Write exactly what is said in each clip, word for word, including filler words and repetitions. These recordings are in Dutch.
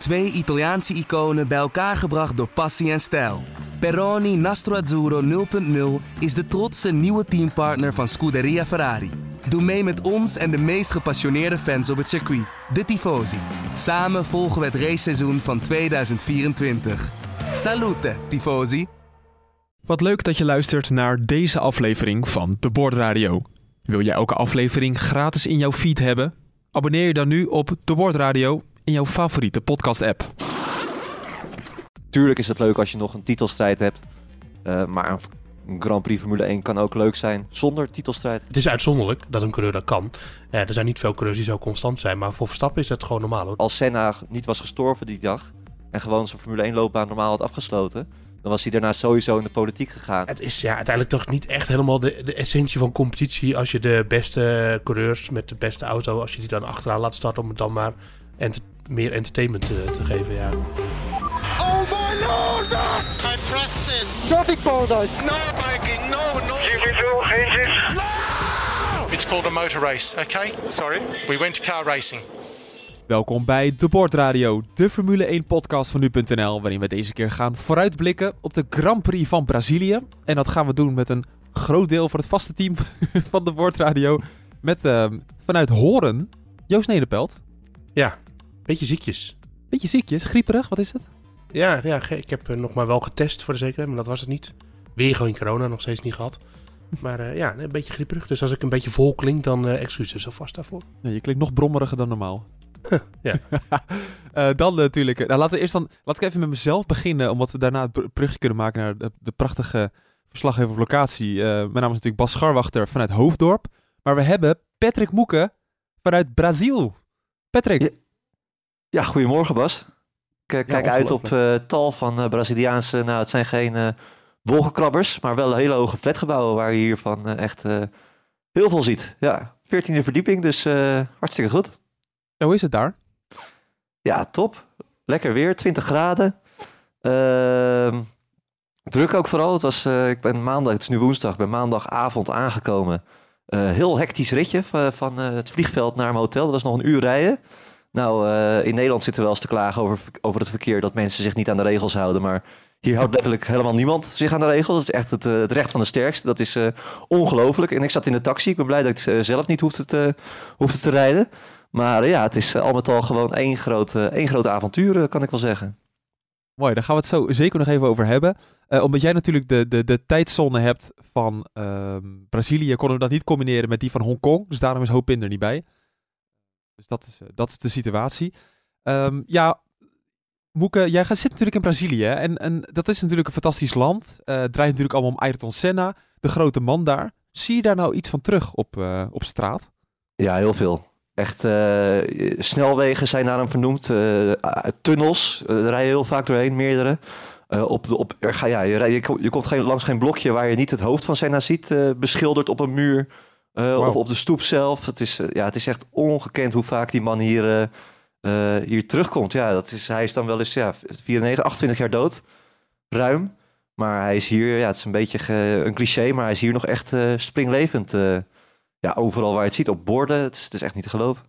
Twee Italiaanse iconen bij elkaar gebracht door passie en stijl. Peroni Nastro Azzurro nul punt nul is de trotse nieuwe teampartner van Scuderia Ferrari. Doe mee met ons en de meest gepassioneerde fans op het circuit, de tifosi. Samen volgen we het raceseizoen van tweeduizend vierentwintig. Salute, tifosi! Wat leuk dat je luistert naar deze aflevering van De Boordradio. Wil jij elke aflevering gratis in jouw feed hebben? Abonneer je dan nu op De Boordradio in jouw favoriete podcast-app. Tuurlijk is het leuk als je nog een titelstrijd hebt, uh, maar een Grand Prix Formule één kan ook leuk zijn zonder titelstrijd. Het is uitzonderlijk dat een coureur dat kan. Uh, er zijn niet veel coureurs die zo constant zijn, maar voor Verstappen is dat gewoon normaal, hoor. Als Senna niet was gestorven die dag en gewoon zijn Formule één loopbaan normaal had afgesloten, dan was hij daarna sowieso in de politiek gegaan. Het is ja, uiteindelijk toch niet echt helemaal de, de essentie van competitie als je de beste coureurs met de beste auto, als je die dan achteraan laat starten om het dan maar ent- meer entertainment te, te geven, ja. Oh my lord! I pressed it! Traffic paradise! No biking, no, no! G P-spel, engines! No! It's called a motor race, okay? Sorry, we went to car racing. Welkom bij De Boordradio, de Formule één-podcast van N U punt N L... waarin we deze keer gaan vooruitblikken op de Grand Prix van Brazilië. En dat gaan we doen met een groot deel van het vaste team van De Boordradio, met uh, vanuit Hoorn, Joost Nederpelt. Ja, beetje ziekjes. Beetje ziekjes, grieperig, wat is het? Ja, ja ik heb nog maar wel getest voor de zekerheid, maar dat was het niet. Weer gewoon corona, nog steeds niet gehad. Maar uh, ja, een beetje grieperig. Dus als ik een beetje vol klink, dan uh, excuses alvast daarvoor. Ja, je klinkt nog brommeriger dan normaal. Ja. uh, dan natuurlijk. Nou, laten we eerst dan, laat ik even met mezelf beginnen, omdat we daarna het brugje kunnen maken naar de, de prachtige verslaggever op locatie. Uh, mijn naam is natuurlijk Bas Scharwachter vanuit Hoofddorp. Maar we hebben Patrick Moeke vanuit Brazil. Patrick. Ja, ja goedemorgen Bas. Ik kijk ja, uit op uh, tal van uh, Braziliaanse, nou het zijn geen uh, wolkenkrabbers, maar wel hele hoge flatgebouwen waar je hiervan uh, echt uh, heel veel ziet. Ja, veertiende verdieping, dus uh, hartstikke goed. Hoe is het daar? Ja, top. Lekker weer, twintig graden. Uh, druk ook vooral. Het was, uh, ik ben maandag, het is nu woensdag, ik ben maandagavond aangekomen. Uh, heel hectisch ritje van, van uh, het vliegveld naar mijn hotel. Dat was nog een uur rijden. Nou, uh, in Nederland zitten we wel eens te klagen over, over het verkeer, dat mensen zich niet aan de regels houden. Maar hier houdt letterlijk helemaal niemand zich aan de regels. Dat is echt het, uh, het recht van de sterkste. Dat is uh, ongelooflijk. En ik zat in de taxi. Ik ben blij dat ik uh, zelf niet hoefde te, hoefde te rijden. Maar ja, het is al met al gewoon één groot, één groot avontuur, kan ik wel zeggen. Mooi, daar gaan we het zo zeker nog even over hebben. Uh, omdat jij natuurlijk de, de, de tijdzone hebt van uh, Brazilië, konden we dat niet combineren met die van Hongkong. Dus daarom is Ho-Pin er niet bij. Dus dat is, dat is de situatie. Um, ja, Moeke, jij zit natuurlijk in Brazilië. En, en dat is natuurlijk een fantastisch land. Uh, het draait natuurlijk allemaal om Ayrton Senna, de grote man daar. Zie je daar nou iets van terug op, uh, op straat? Ja, heel veel. Echt, uh, snelwegen zijn daarom vernoemd. Uh, tunnels, uh, daar rij je heel vaak doorheen, meerdere. Uh, op de, op, er, ja, je, rij, je, je komt geen, langs geen blokje waar je niet het hoofd van Senna ziet, uh, beschilderd op een muur. Uh, wow. Of op de stoep zelf. Het is, uh, ja, het is echt ongekend hoe vaak die man hier, uh, uh, hier terugkomt. Ja, dat is, hij is dan wel eens ja, vierennegentig, achtentwintig jaar dood. Ruim. Maar hij is hier, ja, het is een beetje ge, een cliché, maar hij is hier nog echt uh, springlevend. Uh, Ja, overal waar je het ziet, op borden, het is, het is echt niet te geloven.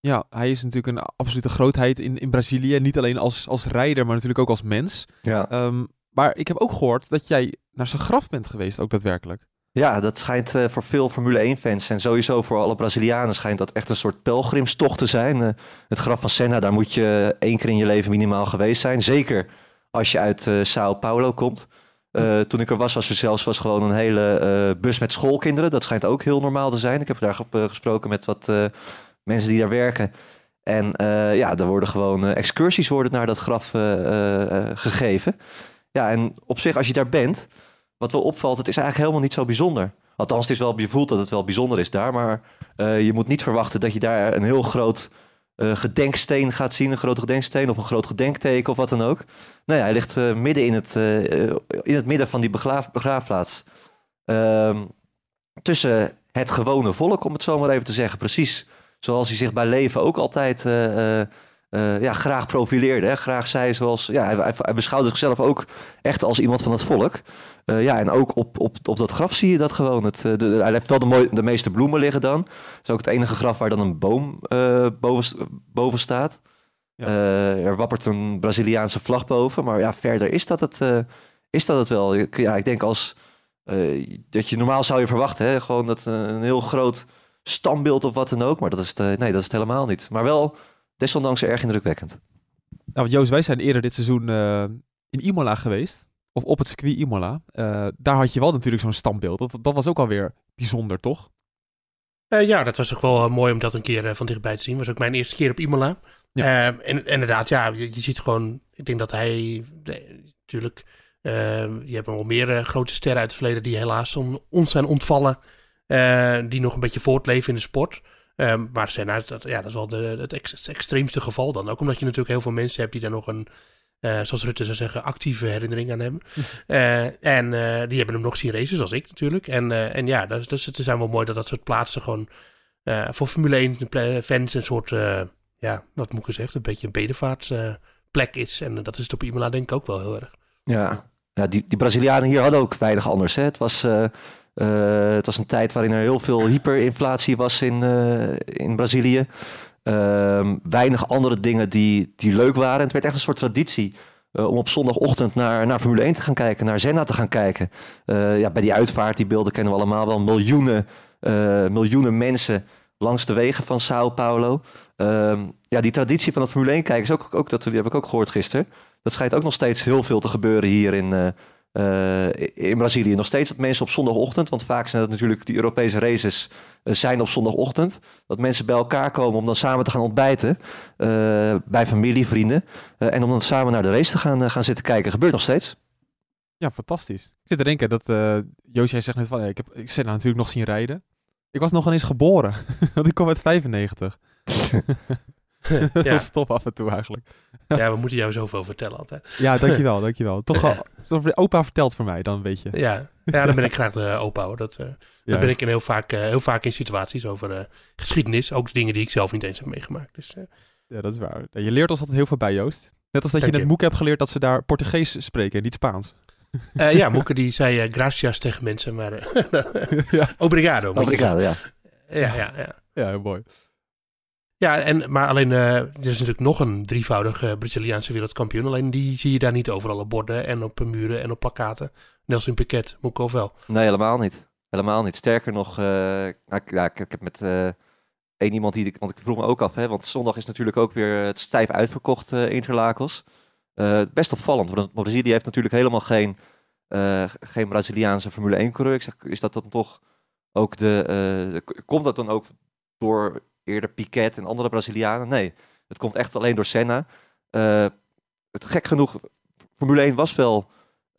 Ja, hij is natuurlijk een absolute grootheid in, in Brazilië. Niet alleen als, als rijder, maar natuurlijk ook als mens. Ja. Um, maar ik heb ook gehoord dat jij naar zijn graf bent geweest, ook daadwerkelijk. Ja, dat schijnt uh, voor veel Formule één-fans en sowieso voor alle Brazilianen schijnt dat echt een soort pelgrimstocht te zijn. Uh, het graf van Senna, daar moet je één keer in je leven minimaal geweest zijn. Zeker als je uit uh, Sao Paulo komt. Uh, toen ik er was, was er zelfs was gewoon een hele uh, bus met schoolkinderen. Dat schijnt ook heel normaal te zijn. Ik heb daar op, uh, gesproken met wat uh, mensen die daar werken. En uh, ja, er worden gewoon uh, excursies worden naar dat graf uh, uh, gegeven. Ja, en op zich, als je daar bent, wat wel opvalt, het is eigenlijk helemaal niet zo bijzonder. Althans, het is wel, je voelt dat het wel bijzonder is daar. Maar uh, je moet niet verwachten dat je daar een heel groot Uh, gedenksteen gaat zien, een grote gedenksteen of een groot gedenkteken of wat dan ook. Nou ja, hij ligt uh, midden in het, uh, in het midden van die begraaf, begraafplaats. Uh, tussen het gewone volk, om het zo maar even te zeggen. Precies zoals hij zich bij leven ook altijd uh, uh, ja, graag profileerde. Hè? Graag zei zoals, ja, hij, hij beschouwde zichzelf ook echt als iemand van het volk. Uh, ja, en ook op, op, op dat graf zie je dat gewoon. Het, de, hij heeft wel de, mooi, de meeste bloemen liggen dan. Het is ook het enige graf waar dan een boom uh, boven, boven staat. Ja. Uh, er wappert een Braziliaanse vlag boven. Maar ja, verder is dat het, uh, is dat het wel. Ja, ik denk als, uh, dat je normaal zou je verwachten. Hè? Gewoon dat uh, een heel groot standbeeld of wat dan ook. Maar dat is het, uh, nee, dat is het helemaal niet. Maar wel desondanks erg indrukwekkend. Nou, Joost, wij zijn eerder dit seizoen uh, in Imola geweest. Of op het circuit Imola. Uh, daar had je wel natuurlijk zo'n standbeeld. Dat, dat was ook alweer bijzonder, toch? Uh, ja, dat was ook wel uh, mooi om dat een keer uh, van dichtbij te zien. Dat was ook mijn eerste keer op Imola. Ja. Uh, en inderdaad, ja, je, je ziet gewoon... Ik denk dat hij... Natuurlijk, uh, je hebt wel meer uh, grote sterren uit het verleden... die helaas on, ons zijn ontvallen. Uh, die nog een beetje voortleven in de sport. Uh, maar Senna, dat, ja, dat is wel de, het, ex, het extreemste geval dan. Ook omdat je natuurlijk heel veel mensen hebt die daar nog een... Uh, zoals Rutte zou zeggen, actieve herinnering aan hebben. Uh, en uh, die hebben hem nog zien racen, zoals ik natuurlijk. En, uh, en ja, dus, dus het is wel mooi dat dat soort plaatsen gewoon... Uh, voor Formule één-fans een soort... Uh, ja, wat Moeke zegt, een beetje een bedevaartplek uh, is. En uh, dat is het op Imola denk ik ook wel heel erg. Ja, ja die, die Brazilianen hier hadden ook weinig anders. Hè? Het was, uh, uh, het was een tijd waarin er heel veel hyperinflatie was in, uh, in Brazilië. Uh, weinig andere dingen die, die leuk waren. Het werd echt een soort traditie uh, om op zondagochtend naar, naar Formule één te gaan kijken, naar Senna te gaan kijken. Uh, ja, bij die uitvaart, die beelden kennen we allemaal wel. Miljoenen, uh, miljoenen mensen langs de wegen van Sao Paulo. Uh, ja, die traditie van het Formule één kijken, is ook, ook, dat die heb ik ook gehoord gisteren. Dat schijnt ook nog steeds heel veel te gebeuren hier in, uh, uh, in Brazilië. Nog steeds dat mensen op zondagochtend, want vaak zijn dat natuurlijk die Europese races uh, zijn op zondagochtend. Dat mensen bij elkaar komen om dan samen te gaan ontbijten. Uh, bij familie, vrienden. Uh, en om dan samen naar de race te gaan, uh, gaan zitten kijken. Gebeurt nog steeds. Ja, fantastisch. Ik zit te denken dat, uh, Joost, jij zegt net van, ik heb ik Senna natuurlijk nog zien rijden. Ik was nog ineens geboren, want ik kom uit vijfennegentig. Ja. Dat is top af en toe eigenlijk. Ja, we moeten jou zoveel vertellen altijd. Ja, dankjewel, dankjewel. Toch al, als opa vertelt voor mij, dan weet je. Ja, ja dan ben ik graag de opa hoor. Dat, uh, ja. Daar ben ik in heel, vaak, uh, heel vaak in situaties over uh, geschiedenis. Ook dingen die ik zelf niet eens heb meegemaakt. Dus, uh... ja, dat is waar. Je leert ons altijd heel veel bij, Joost. Net als dat Dank je net Moeke hebt geleerd dat ze daar Portugees spreken, niet Spaans. Uh, ja, Moeke die zei uh, gracias tegen mensen, maar uh, ja. obrigado. Obrigado, ja. Ja, ja, ja. Ja, heel mooi. Ja, en, maar alleen, uh, er is natuurlijk nog een drievoudige Braziliaanse wereldkampioen. Alleen die zie je daar niet overal op borden en op muren en op plakkaten. Nelson Piquet, Moeke of wel? Nee, helemaal niet. Helemaal niet. Sterker nog, uh, nou, ja, ik, ik heb met uh, één iemand die, want ik vroeg me ook af, hè, want zondag is natuurlijk ook weer het stijf uitverkocht uh, Interlagos. Uh, best opvallend, want Brazilië heeft natuurlijk helemaal geen, uh, geen Braziliaanse Formule één-coureur. Ik zeg, is dat dan toch ook de... Uh, komt dat dan ook door eerder Piquet en andere Brazilianen? Nee, het komt echt alleen door Senna. Uh, het, gek genoeg, Formule één was wel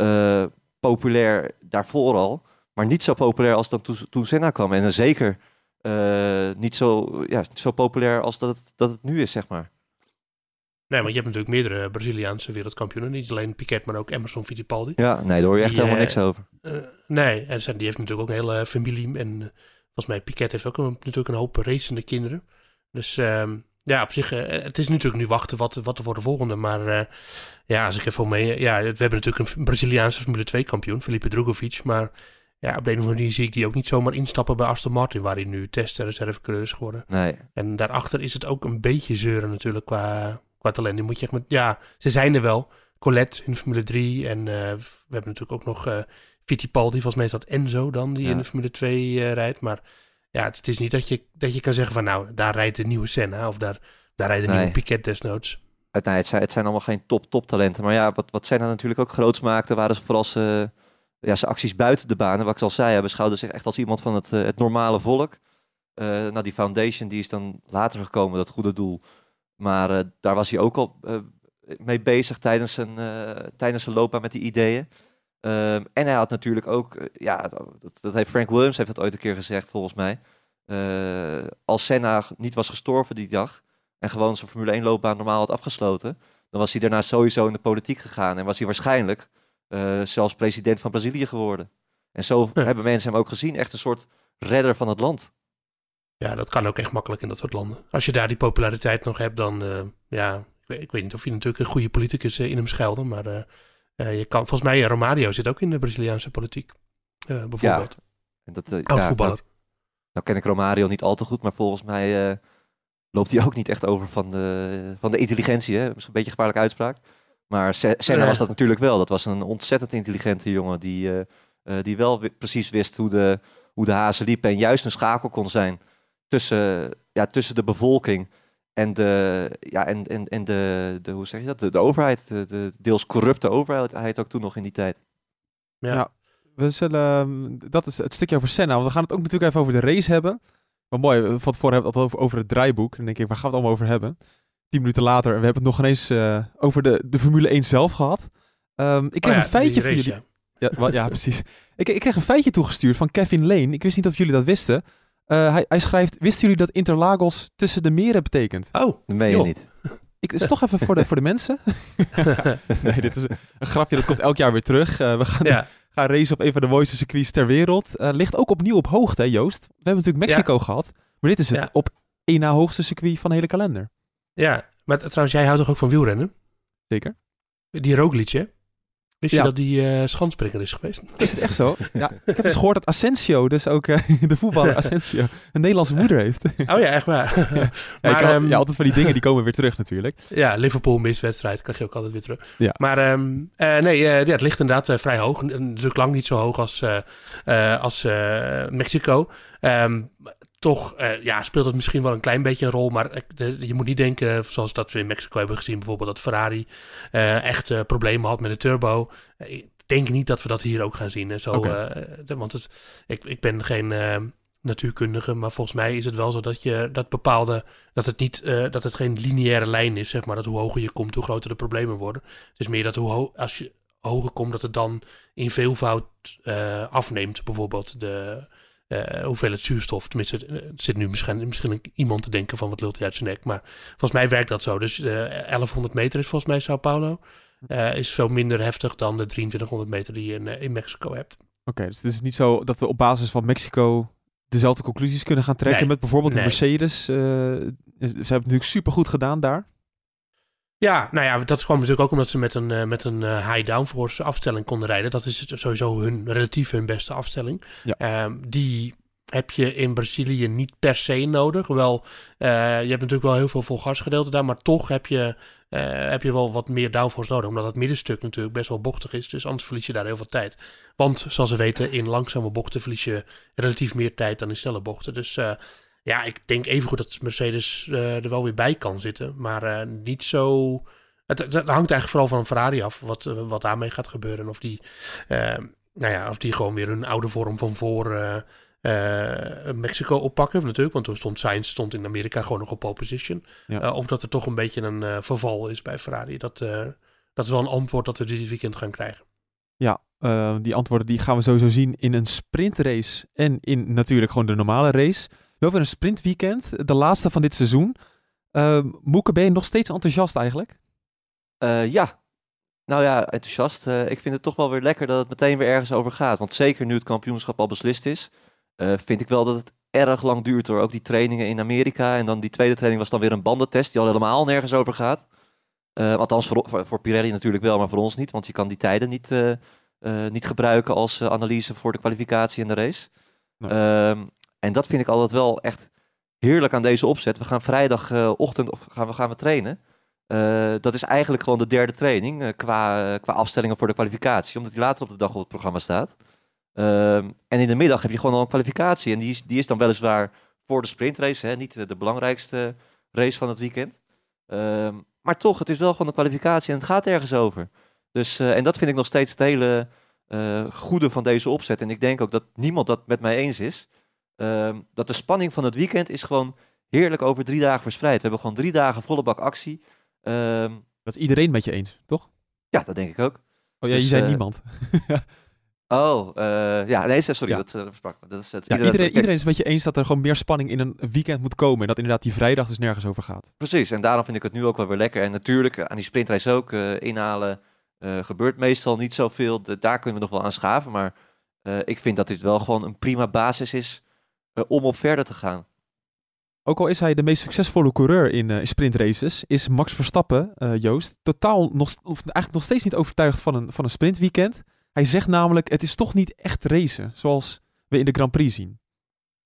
uh, populair daarvoor al, maar niet zo populair als dan toen, toen Senna kwam. En zeker uh, niet zo, ja, zo populair als dat het, dat het nu is, zeg maar. Nee, want je hebt natuurlijk meerdere Braziliaanse wereldkampioenen. Niet alleen Piquet, maar ook Emerson Fittipaldi. Ja, nee, daar hoor je echt die, helemaal niks over. Uh, nee, en die heeft natuurlijk ook een hele familie. En uh, volgens mij, Piquet heeft ook een, natuurlijk een hoop racende kinderen. Dus uh, ja, op zich, uh, het is natuurlijk nu wachten wat, wat er voor de volgende. Maar uh, ja, als ik even mee... Ja, we hebben natuurlijk een Braziliaanse Formule twee kampioen, Felipe Drugovich. Maar ja, op de een of andere manier zie ik die ook niet zomaar instappen bij Aston Martin, waar hij nu test- en reservecoureur is geworden. Nee. En daarachter is het ook een beetje zeuren natuurlijk qua... Alleen, die moet je echt met, ja, ze zijn er wel. Colette in de Formule drie. En uh, we hebben natuurlijk ook nog uh, Fittipaldi. Volgens mij is dat Enzo dan, die ja. in de Formule twee uh, rijdt. Maar ja, het, het is niet dat je, dat je kan zeggen van nou, daar rijdt de nieuwe Senna. Of daar, daar rijdt de nee. nieuwe Piquet desnoods. Het, nee, het, zijn, het zijn allemaal geen top, top talenten. Maar ja, wat, wat Senna natuurlijk ook groots maakte, waren ze vooral ze, ja, ze acties buiten de banen. Wat ik al zei, hij beschouwde zich echt als iemand van het, het normale volk. Uh, nou, die foundation die is dan later gekomen, dat goede doel. Maar uh, daar was hij ook al uh, mee bezig tijdens zijn, uh, tijdens zijn loopbaan met die ideeën. Um, en hij had natuurlijk ook, uh, ja, dat, dat heeft Frank Williams heeft dat ooit een keer gezegd volgens mij. Uh, als Senna niet was gestorven die dag en gewoon zijn Formule één loopbaan normaal had afgesloten, dan was hij daarna sowieso in de politiek gegaan en was hij waarschijnlijk uh, zelfs president van Brazilië geworden. En zo ja. hebben mensen hem ook gezien, echt een soort redder van het land. Ja, dat kan ook echt makkelijk in dat soort landen. Als je daar die populariteit nog hebt, dan... Uh, ja, ik weet, ik weet niet of je natuurlijk een goede politicus uh, in hem schuilde, maar uh, uh, je kan... Volgens mij, uh, Romario zit ook in de Braziliaanse politiek, uh, bijvoorbeeld. Ja, en dat, uh, oud ja, voetballer. Nou, nou ken ik Romario niet al te goed, maar volgens mij... Uh, loopt hij ook niet echt over van de, van de intelligentie. Hè? Misschien een beetje gevaarlijke uitspraak. Maar Senna was dat natuurlijk wel. Dat was een ontzettend intelligente jongen die, uh, uh, die wel w- precies wist hoe de, hoe de hazen liepen. En juist een schakel kon zijn tussen, ja, tussen de bevolking en de, ja, en, en, en de, de, hoe zeg je dat? de, de overheid. De, de deels corrupte overheid ook toen nog in die tijd. Ja, ja we zullen, dat is het stukje over Senna. Want we gaan het ook natuurlijk even over de race hebben. Maar mooi, van tevoren hebben we het altijd over het draaiboek. Dan denk ik, waar gaan we het allemaal over hebben? Tien minuten later, en we hebben het nog ineens uh, over de, de Formule één zelf gehad. Um, ik kreeg oh ja, een feitje van jullie. Ja, ja, wel, ja precies. Ik, ik kreeg een feitje toegestuurd van Kevin Lane. Ik wist niet of jullie dat wisten. Uh, hij, hij schrijft, wisten jullie dat Interlagos tussen de meren betekent? Oh, dat meen je niet. Het is toch even voor de, voor de mensen. Nee, dit is een, een grapje, dat komt elk jaar weer terug. Uh, we gaan... Ja. Ga race op een van de mooiste circuits ter wereld. Uh, ligt ook opnieuw op hoogte, hè, Joost? We hebben natuurlijk Mexico ja. gehad. Maar dit is het ja. op één na hoogste circuit van de hele kalender. Ja, maar trouwens, jij houdt toch ook van wielrennen? Zeker. Die Roglic, hè? Wist ja. je dat die uh, schansspringer is geweest? Is het echt zo? Ja, ik heb eens gehoord dat Asensio, dus ook uh, de voetballer Asensio, een Nederlandse moeder heeft. Oh ja, echt waar. Ja. Maar, ja, kan, um... ja, altijd van die dingen, die komen weer terug natuurlijk. Ja, Liverpool miswedstrijd, krijg je ook altijd weer terug. Ja. Maar um, uh, nee, uh, ja, het ligt inderdaad uh, vrij hoog. Natuurlijk lang niet zo hoog als, uh, uh, als uh, Mexico. Um, toch uh, ja, speelt het misschien wel een klein beetje een rol, maar de, je moet niet denken, zoals dat we in Mexico hebben gezien bijvoorbeeld, dat Ferrari uh, echt uh, problemen had met de turbo. Uh, ik denk niet dat we dat hier ook gaan zien. Hè. Zo, okay. uh, de, want het, ik, ik ben geen uh, natuurkundige, maar volgens mij is het wel zo dat je dat bepaalde, dat het, niet, uh, dat het geen lineaire lijn is, zeg maar, dat hoe hoger je komt, hoe groter de problemen worden. Het is meer dat hoe ho- als je hoger komt, dat het dan in veelvoud uh, afneemt, bijvoorbeeld de... Uh, hoeveelheid zuurstof. Tenminste, er zit nu misschien, misschien iemand te denken van wat lult hij uit zijn nek. Maar volgens mij werkt dat zo. Dus uh, elfhonderd meter is volgens mij Sao Paulo. Uh, is veel minder heftig dan de drieëntwintighonderd meter die je in, uh, in Mexico hebt. Oké, okay, dus het is niet zo dat we op basis van Mexico dezelfde conclusies kunnen gaan trekken. Nee, met bijvoorbeeld nee. de Mercedes. Uh, ze hebben het natuurlijk supergoed gedaan daar. Ja, nou ja, dat kwam natuurlijk ook omdat ze met een, uh, met een uh, high downforce afstelling konden rijden. Dat is sowieso hun, relatief hun beste afstelling. Ja. Um, die heb je in Brazilië niet per se nodig. Wel, uh, je hebt natuurlijk wel heel veel vol gasgedeelte daar, maar toch heb je, uh, heb je wel wat meer downforce nodig. Omdat dat middenstuk natuurlijk best wel bochtig is, dus anders verlies je daar heel veel tijd. Want zoals we weten, in langzame bochten verlies je relatief meer tijd dan in snelle bochten. Dus... Uh, Ja, ik denk evengoed dat Mercedes uh, er wel weer bij kan zitten. Maar uh, niet zo... Het, het hangt eigenlijk vooral van Ferrari af wat, uh, wat daarmee gaat gebeuren. En of die, uh, nou ja, of die gewoon weer hun oude vorm van voor uh, uh, Mexico oppakken natuurlijk. Want toen stond Sainz stond in Amerika gewoon nog op pole position. Ja. Uh, of dat er toch een beetje een uh, verval is bij Ferrari. Dat, uh, dat is wel een antwoord dat we dit weekend gaan krijgen. Ja, uh, die antwoorden die gaan we sowieso zien in een sprintrace. En in natuurlijk gewoon de normale race... We hebben een sprintweekend, de laatste van dit seizoen. Uh, Moeke, ben je nog steeds enthousiast eigenlijk? Uh, ja, nou ja, enthousiast. Uh, ik vind het toch wel weer lekker dat het meteen weer ergens over gaat. Want zeker nu het kampioenschap al beslist is, uh, vind ik wel dat het erg lang duurt hoor. Ook die trainingen in Amerika en dan die tweede training was dan weer een bandentest die al helemaal nergens over gaat. Uh, althans voor, voor Pirelli natuurlijk wel, maar voor ons niet. Want je kan die tijden niet, uh, uh, niet gebruiken als uh, analyse voor de kwalificatie en de race. Nee. Um, En dat vind ik altijd wel echt heerlijk aan deze opzet. We gaan vrijdagochtend of gaan we, gaan we trainen. Uh, dat is eigenlijk gewoon de derde training uh, qua, uh, qua afstellingen voor de kwalificatie. Omdat die later op de dag op het programma staat. Uh, en in de middag heb je gewoon al een kwalificatie. En die is, die is dan weliswaar voor de sprintrace. Hè, niet de, de belangrijkste race van het weekend. Uh, maar toch, het is wel gewoon een kwalificatie en het gaat ergens over. Dus, uh, en dat vind ik nog steeds het hele uh, goede van deze opzet. En ik denk ook dat niemand dat met mij eens is. Um, dat de spanning van het weekend is gewoon heerlijk over drie dagen verspreid. We hebben gewoon drie dagen volle bak actie. Um, dat is iedereen met je eens, toch? Ja, dat denk ik ook. Oh ja, dus, je zei uh, niemand. oh, uh, ja, nee, sorry, ja. dat uh, versprak me. Dat is het, ja, iedereen, iedereen, iedereen is met je eens dat er gewoon meer spanning in een weekend moet komen. En dat inderdaad die vrijdag dus nergens over gaat. Precies, en daarom vind ik het nu ook wel weer lekker. En natuurlijk, aan die sprintrace ook, uh, inhalen uh, gebeurt meestal niet zoveel. De, daar kunnen we nog wel aan schaven. Maar uh, ik vind dat dit wel gewoon een prima basis is. Uh, om op verder te gaan. Ook al is hij de meest succesvolle coureur in, uh, in sprintraces, is Max Verstappen, uh, Joost, totaal nog, of eigenlijk nog steeds niet overtuigd van een, van een sprintweekend. Hij zegt namelijk, het is toch niet echt racen, zoals we in de Grand Prix zien.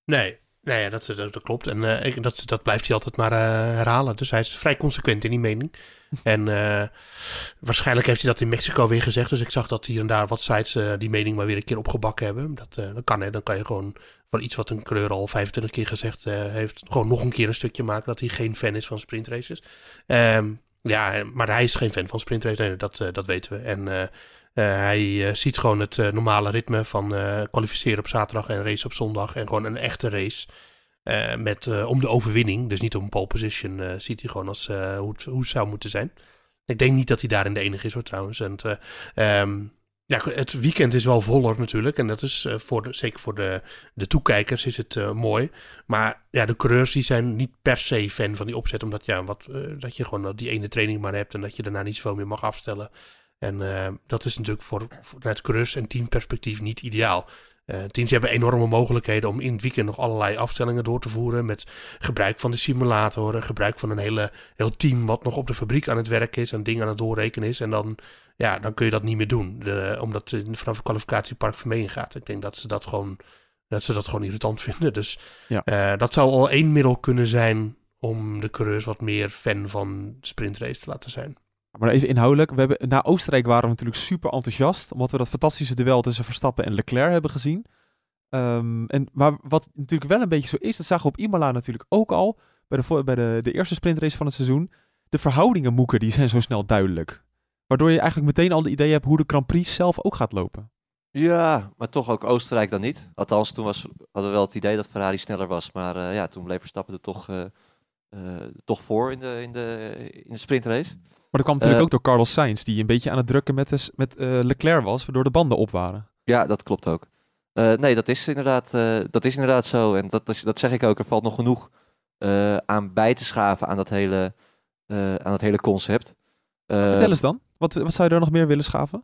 Nee, Nou ja, dat, dat, dat klopt. En uh, ik, dat, dat blijft hij altijd maar uh, herhalen. Dus hij is vrij consequent in die mening. En uh, waarschijnlijk heeft hij dat in Mexico weer gezegd. Dus ik zag dat hier en daar wat sites uh, die mening maar weer een keer opgebakken hebben. Dat, uh, dat kan, hè. Dan kan je gewoon van iets wat een kleur al vijfentwintig keer gezegd uh, heeft... gewoon nog een keer een stukje maken dat hij geen fan is van sprintraces. Um, ja, maar hij is geen fan van sprintraces. Nee, dat, uh, dat weten we. En... Uh, Uh, hij uh, ziet gewoon het uh, normale ritme van uh, kwalificeren op zaterdag en race op zondag. En gewoon een echte race uh, met, uh, om de overwinning. Dus niet om pole position uh, ziet hij gewoon als uh, hoe, het, hoe het zou moeten zijn. Ik denk niet dat hij daarin de enige is hoor trouwens. En, uh, um, ja, het weekend is wel voller natuurlijk. En dat is uh, voor de, zeker voor de, de toekijkers is het uh, mooi. Maar ja, de coureurs die zijn niet per se fan van die opzet. Omdat ja, wat, uh, dat je gewoon die ene training maar hebt en dat je daarna niet zoveel meer mag afstellen. En uh, dat is natuurlijk voor, voor het coureurs- en teamperspectief niet ideaal. Uh, teams hebben enorme mogelijkheden om in het weekend nog allerlei afstellingen door te voeren. Met gebruik van de simulator, gebruik van een hele, heel team wat nog op de fabriek aan het werk is. En dingen aan het doorrekenen is. En dan, ja, dan kun je dat niet meer doen. De, omdat het vanaf het kwalificatiepark vermeen gaat. Ik denk dat ze dat gewoon, dat ze dat gewoon irritant vinden. Dus ja. uh, dat zou al één middel kunnen zijn om de coureurs wat meer fan van sprintrace te laten zijn. Maar even inhoudelijk, we hebben, na Oostenrijk waren we natuurlijk super enthousiast, omdat we dat fantastische duel tussen Verstappen en Leclerc hebben gezien. Um, en, maar wat natuurlijk wel een beetje zo is, dat zagen we op Imola natuurlijk ook al, bij de, bij de, de eerste sprintrace van het seizoen. De verhoudingen, Moeke, die zijn zo snel duidelijk. Waardoor je eigenlijk meteen al het idee hebt hoe de Grand Prix zelf ook gaat lopen. Ja, maar toch ook Oostenrijk dan niet. Althans, toen was, hadden we wel het idee dat Ferrari sneller was, maar uh, ja, toen bleef Verstappen er toch, uh, uh, toch voor in de, in de, in de sprintrace. Maar dat kwam natuurlijk uh, ook door Carlos Sainz, die een beetje aan het drukken met, de, met uh, Leclerc was, waardoor de banden op waren. Ja, dat klopt ook. Uh, nee, dat is, inderdaad, uh, dat is inderdaad zo. En dat, dat, dat zeg ik ook, er valt nog genoeg uh, aan bij te schaven aan dat hele, uh, aan dat hele concept. Uh, Vertel eens dan, wat, wat zou je er nog meer willen schaven?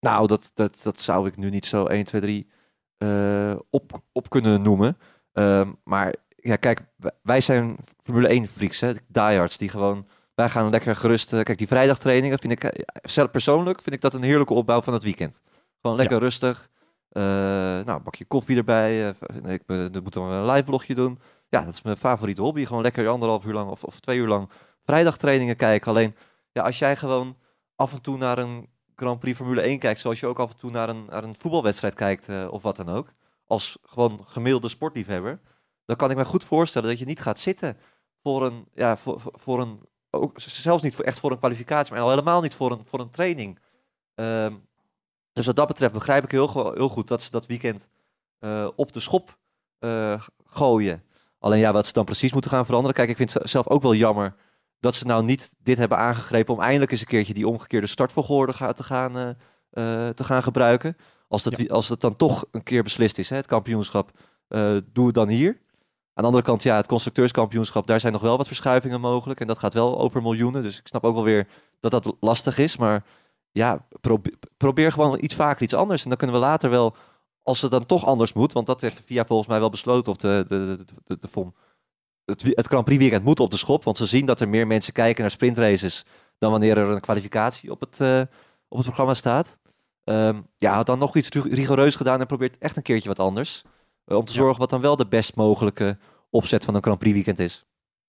Nou, dat, dat, dat zou ik nu niet zo één, twee, drie uh, op, op kunnen noemen. Uh, maar ja, kijk, wij zijn Formule één-freaks, hè, diehards, die gewoon... Wij gaan lekker gerust... Kijk, die vrijdagtrainingen vind ik... Zelf persoonlijk vind ik dat een heerlijke opbouw van het weekend. Gewoon lekker ja. rustig. Uh, nou, een bakje koffie erbij. Uh, ik moet dan een live blogje doen. Ja, dat is mijn favoriete hobby. Gewoon lekker anderhalf uur lang of, of twee uur lang vrijdagtrainingen kijken. Alleen, ja, als jij gewoon af en toe naar een Grand Prix Formule één kijkt... zoals je ook af en toe naar een, naar een voetbalwedstrijd kijkt uh, of wat dan ook... als gewoon gemiddelde sportliefhebber... dan kan ik me goed voorstellen dat je niet gaat zitten voor een... Ja, voor, voor een ook zelfs niet voor, echt voor een kwalificatie, maar al helemaal niet voor een, voor een training. Um, dus wat dat betreft begrijp ik heel, heel goed dat ze dat weekend uh, op de schop uh, gooien. Alleen ja, wat ze dan precies moeten gaan veranderen. Kijk, ik vind het zelf ook wel jammer dat ze nou niet dit hebben aangegrepen om eindelijk eens een keertje die omgekeerde startvolgorde ga, te, gaan, uh, uh, te gaan gebruiken. Als dat, ja. als dat dan toch een keer beslist is, hè, het kampioenschap, uh, doe het dan hier. Aan de andere kant, ja, het constructeurskampioenschap, daar zijn nog wel wat verschuivingen mogelijk. En dat gaat wel over miljoenen. Dus ik snap ook wel weer dat dat lastig is. Maar ja, probeer, probeer gewoon iets vaker iets anders. En dan kunnen we later wel, als het dan toch anders moet. Want dat heeft de F I A volgens mij wel besloten. Of de, de, de, de, de FOM. Het, het Grand Prix weekend moet op de schop. Want ze zien dat er meer mensen kijken naar sprintraces dan wanneer er een kwalificatie op het, uh, op het programma staat. Um, ja, had dan nog iets rigoureus gedaan en probeert echt een keertje wat anders. Om te zorgen wat dan wel de best mogelijke opzet van een Grand Prix weekend is.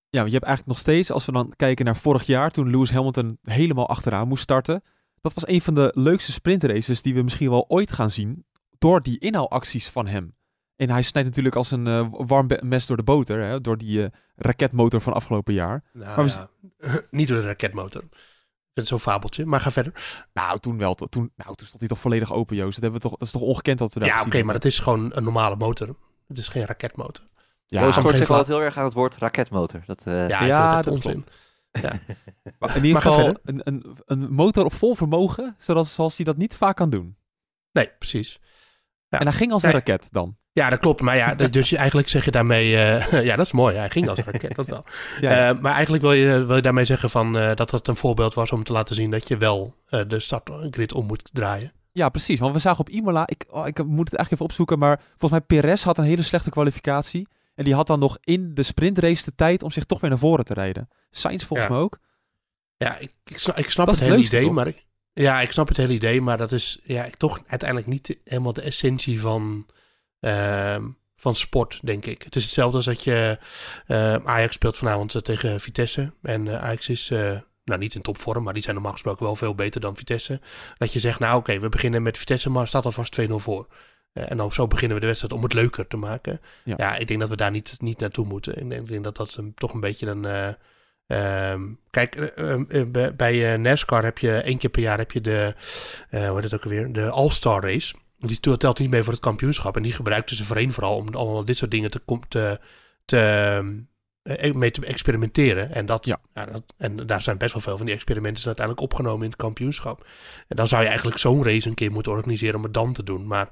Ja, want je hebt eigenlijk nog steeds, als we dan kijken naar vorig jaar... toen Lewis Hamilton helemaal achteraan moest starten... dat was een van de leukste sprintraces die we misschien wel ooit gaan zien... door die inhaalacties van hem. En hij snijdt natuurlijk als een uh, warm mes door de boter... Hè, door die uh, raketmotor van afgelopen jaar. Nou, maar ja. z- niet door de raketmotor. Dat is zo'n fabeltje, maar ga verder. Nou, toen wel. Toen, nou, toen stond hij toch volledig open, Joost. Dat, hebben we toch, dat is toch ongekend dat we daar Ja, oké, okay, maar dat is gewoon een normale motor. Het is geen raketmotor. Ja, Joost wordt zich wel heel erg aan het woord raketmotor. Dat, uh, ja, ja dat, dat onzin. Ja. Maar in ieder geval een, een, een motor op vol vermogen, zodat, zoals hij dat niet vaak kan doen. Nee, precies. Ja. En hij ging als een nee. raket dan. Ja, dat klopt. Maar ja, dus eigenlijk zeg je daarmee... Uh, ja, dat is mooi. Hij ging als raket, dat wel. Ja, ja. Uh, maar eigenlijk wil je, wil je daarmee zeggen van, uh, dat dat een voorbeeld was om te laten zien dat je wel uh, de startgrid om moet draaien. Ja, precies. Want we zagen op Imola... Ik, oh, ik moet het eigenlijk even opzoeken, maar volgens mij Perez had een hele slechte kwalificatie. En die had dan nog in de sprintrace de tijd om zich toch weer naar voren te rijden. Sainz volgens ja. mij ook. Ja, ik, ik snap, ik snap het, het hele leukste, idee, toch? maar... Ik, ja, ik snap het hele idee, maar dat is ja, toch uiteindelijk niet helemaal de essentie van... Uh, van sport, denk ik. Het is hetzelfde als dat je... Uh, Ajax speelt vanavond tegen Vitesse. En uh, Ajax is... Uh, nou, niet in topvorm, maar die zijn normaal gesproken wel veel beter dan Vitesse. Dat je zegt, nou oké, okay, we beginnen met Vitesse, maar staat alvast twee nul voor. Uh, en dan zo beginnen we de wedstrijd om het leuker te maken. Ja, ja, ik denk dat we daar niet, niet naartoe moeten. Ik denk, ik denk dat dat een, toch een beetje een... Uh, Um, kijk, uh, uh, bij, bij uh, NASCAR heb je één keer per jaar heb je de, uh, hoe heet het ook alweer, de All-Star Race. Die telt niet mee voor het kampioenschap. En die gebruikten ze voorheen vooral om allemaal dit soort dingen te, te, te, uh, mee te experimenteren. En, dat, ja. Ja, dat, en daar zijn best wel veel van die experimenten zijn uiteindelijk opgenomen in het kampioenschap. En dan zou je eigenlijk zo'n race een keer moeten organiseren om het dan te doen. Maar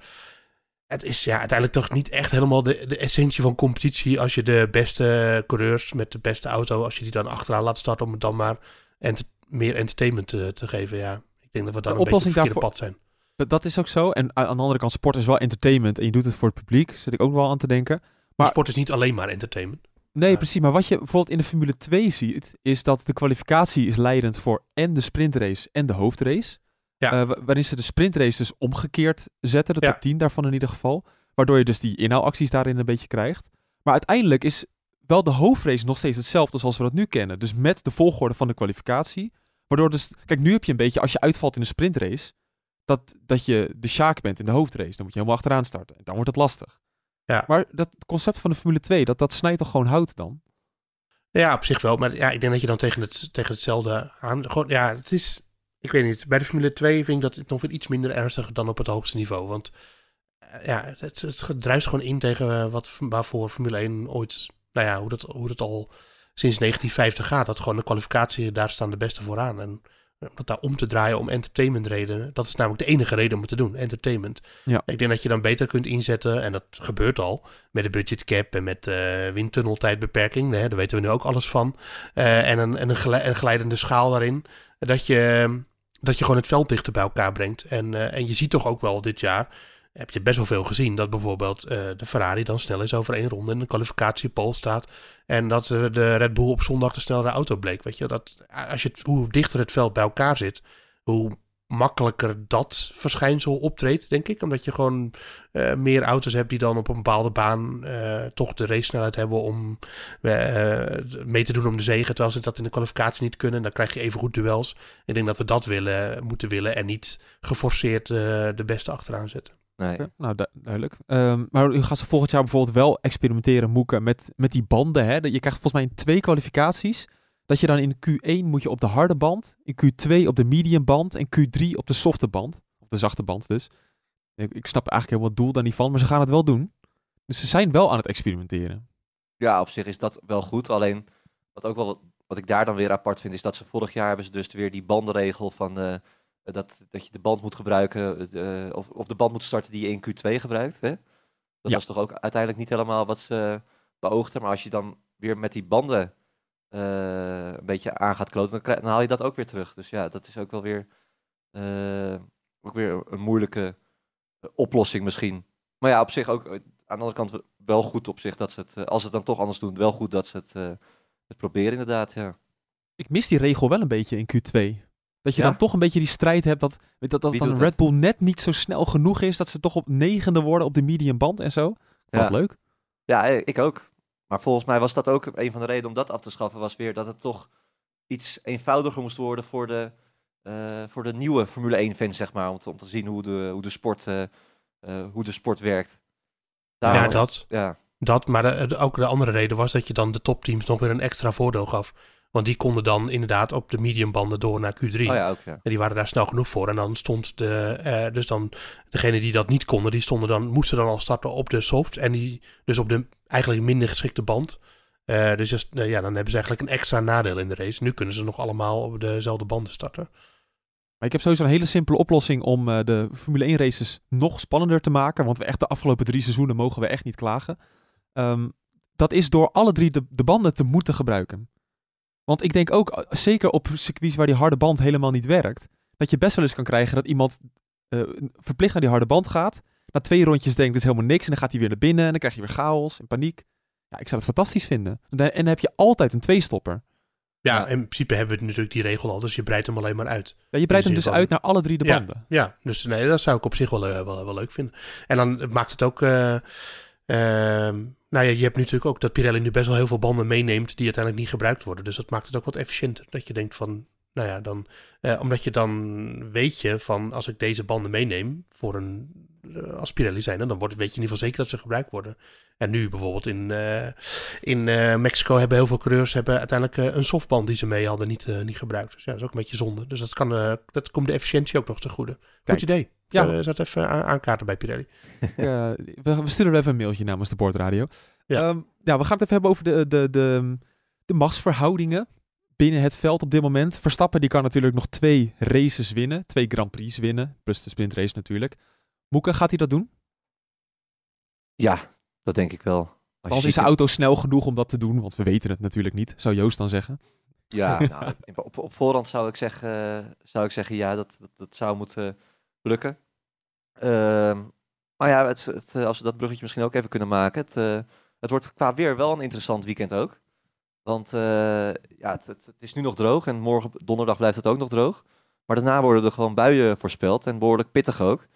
het is ja, uiteindelijk toch niet echt helemaal de, de essentie van competitie. Als je de beste coureurs met de beste auto, als je die dan achteraan laat starten om het dan maar ent- meer entertainment te, te geven. Ja, ik denk dat we dan de een beetje op het verkeerde daarvoor, pad zijn. Dat is ook zo. En aan de andere kant, sport is wel entertainment. En je doet het voor het publiek, zit ik ook wel aan te denken. Maar, maar sport is niet alleen maar entertainment. Nee, maar, precies. Maar wat je bijvoorbeeld in de Formule twee ziet, is dat de kwalificatie is leidend voor en de sprintrace en de hoofdrace. Ja. Uh, waarin ze de sprintrace dus omgekeerd zetten. De top ja. tien daarvan in ieder geval. Waardoor je dus die inhaalacties daarin een beetje krijgt. Maar uiteindelijk is wel de hoofdrace nog steeds hetzelfde zoals we dat nu kennen. Dus met de volgorde van de kwalificatie. Waardoor dus... Kijk, nu heb je een beetje... Als je uitvalt in de sprintrace... Dat, dat je de sjaak bent in de hoofdrace. Dan moet je helemaal achteraan starten. En dan wordt het lastig. Ja. Maar dat concept van de Formule twee... Dat, dat snijdt toch gewoon hout dan? Ja, op zich wel. Maar ja, ik denk dat je dan tegen, het, tegen hetzelfde aan... Gewoon, ja, het is... Ik weet niet, bij de Formule twee vind ik dat het nog weer iets minder ernstig dan op het hoogste niveau. Want ja, het, het druist gewoon in tegen wat, waarvoor Formule één ooit, nou ja, hoe dat, hoe dat al sinds negentien vijftig gaat. Dat gewoon de kwalificatie, daar staan de beste vooraan. En om dat daar om te draaien om entertainment redenen, dat is namelijk de enige reden om het te doen, entertainment. Ja. Ik denk dat je dan beter kunt inzetten, en dat gebeurt al, met de budget cap en met uh, windtunneltijdbeperking. Hè, daar weten we nu ook alles van. Uh, en een, en een, gel- een glijdende schaal daarin. Dat je... Dat je gewoon het veld dichter bij elkaar brengt. En, uh, en je ziet toch ook wel dit jaar, heb je best wel veel gezien, dat bijvoorbeeld uh, de Ferrari dan snel is over één ronde en de kwalificatiepool staat. En dat uh, de Red Bull op zondag de snellere auto bleek. Weet je, dat, als je, hoe dichter het veld bij elkaar zit, hoe makkelijker dat verschijnsel optreedt, denk ik. Omdat je gewoon uh, meer auto's hebt die dan op een bepaalde baan uh, toch de race snelheid hebben om uh, mee te doen om de zege, terwijl ze dat in de kwalificatie niet kunnen. Dan krijg je even goed duels. Ik denk dat we dat willen, moeten willen en niet geforceerd uh, de beste achteraan zetten. Nee. Ja, nou, du- duidelijk. Um, maar u gaat ze volgend jaar bijvoorbeeld wel experimenteren, Moeke, met, met die banden. Hè? Je krijgt volgens mij in twee kwalificaties... Dat je dan in Q één moet je op de harde band, in Q twee op de medium band en Q drie op de softe band. Op de zachte band dus. Ik, ik snap eigenlijk helemaal het doel daar niet van, maar ze gaan het wel doen. Dus ze zijn wel aan het experimenteren. Ja, op zich is dat wel goed. Alleen, wat ook wel wat, wat ik daar dan weer apart vind, is dat ze vorig jaar hebben ze dus weer die bandenregel van uh, dat, dat je de band moet gebruiken, uh, of op de band moet starten die je in Q twee gebruikt. Hè? Dat ja. was toch ook uiteindelijk niet helemaal wat ze beoogden. Maar als je dan weer met die banden... Uh, een beetje aan gaat kloten, dan, krijg, dan haal je dat ook weer terug. Dus ja, dat is ook wel weer, uh, ook weer een moeilijke uh, oplossing misschien. Maar ja, op zich ook, uh, aan de andere kant wel goed op zich dat ze het, uh, als ze het dan toch anders doen, wel goed dat ze het, uh, het proberen inderdaad, ja. Ik mis die regel wel een beetje in Q twee. Dat je ja? dan toch een beetje die strijd hebt dat, dat, dat dan Red dat? Bull net niet zo snel genoeg is, dat ze toch op negende worden op de medium band en zo. Ja. Wat leuk. Ja, ik ook. Maar volgens mij was dat ook een van de redenen om dat af te schaffen, was weer dat het toch iets eenvoudiger moest worden voor de, uh, voor de nieuwe Formule één-fans, zeg maar. Om te, om te zien hoe de, hoe de sport, uh, uh, hoe de sport werkt. Daarom, ja, dat. Ja. dat maar de, de, ook de andere reden was dat je dan de topteams nog weer een extra voordeel gaf. Want die konden dan inderdaad op de mediumbanden door naar Q drie. Oh ja, ook, ja. En die waren daar snel genoeg voor. En dan stond de... Uh, dus dan... Degenen die dat niet konden, die stonden dan... Moesten dan al starten op de soft. En die... Dus op de eigenlijk minder geschikte band. Uh, dus just, uh, ja, dan hebben ze eigenlijk een extra nadeel in de race. Nu kunnen ze nog allemaal op dezelfde banden starten. Maar ik heb sowieso een hele simpele oplossing om uh, de Formule één races nog spannender te maken. Want we echt de afgelopen drie seizoenen mogen we echt niet klagen. Um, dat is door alle drie de, de banden te moeten gebruiken. Want ik denk ook, zeker op circuits waar die harde band helemaal niet werkt, dat je best wel eens kan krijgen dat iemand uh, verplicht naar die harde band gaat. Na twee rondjes denkt, dit is helemaal niks. En dan gaat hij weer naar binnen en dan krijg je weer chaos en paniek. Ja, ik zou het fantastisch vinden. En dan heb je altijd een tweestopper. Ja, in principe hebben we natuurlijk die regel al, dus je breidt hem alleen maar uit. Ja, je breidt hem dus van... uit naar alle drie de banden. Ja, ja. Dus nee, dat zou ik op zich wel, uh, wel, wel leuk vinden. En dan maakt het ook... Uh... Um, nou ja, je hebt nu natuurlijk ook dat Pirelli nu best wel heel veel banden meeneemt die uiteindelijk niet gebruikt worden. Dus dat maakt het ook wat efficiënter. Dat je denkt van, nou ja, dan, uh, omdat je dan weet je van als ik deze banden meeneem voor een, uh, als Pirelli zijn, dan wordt, weet je in ieder geval zeker dat ze gebruikt worden. En nu bijvoorbeeld in, uh, in uh, Mexico hebben heel veel coureurs hebben uiteindelijk uh, een softband die ze mee hadden niet, uh, niet gebruikt. Dus ja, dat is ook een beetje zonde. Dus dat, kan, uh, dat komt de efficiëntie ook nog te goede. Goed Kijk. idee. Ja, we zaten even aankaarten bij Pirelli. Uh, we, we sturen even een mailtje namens de Boordradio. Ja. Um, ja, we gaan het even hebben over de, de, de, de machtsverhoudingen binnen het veld op dit moment. Verstappen die kan natuurlijk nog twee races winnen. Twee Grand Prix winnen. Plus de sprintrace natuurlijk. Moeke, gaat hij dat doen? Ja, dat denk ik wel. Als, als is de auto snel genoeg om dat te doen? Want we weten het natuurlijk niet, zou Joost dan zeggen. Ja, nou, op, op voorhand zou ik zeggen, zou ik zeggen ja, dat, dat, dat zou moeten... lukken. Uh, maar ja, het, het, als we dat bruggetje misschien ook even kunnen maken. Het, uh, het wordt qua weer wel een interessant weekend ook. Want uh, ja, het, het, het is nu nog droog en morgen donderdag blijft het ook nog droog. Maar daarna worden er gewoon buien voorspeld en behoorlijk pittig ook.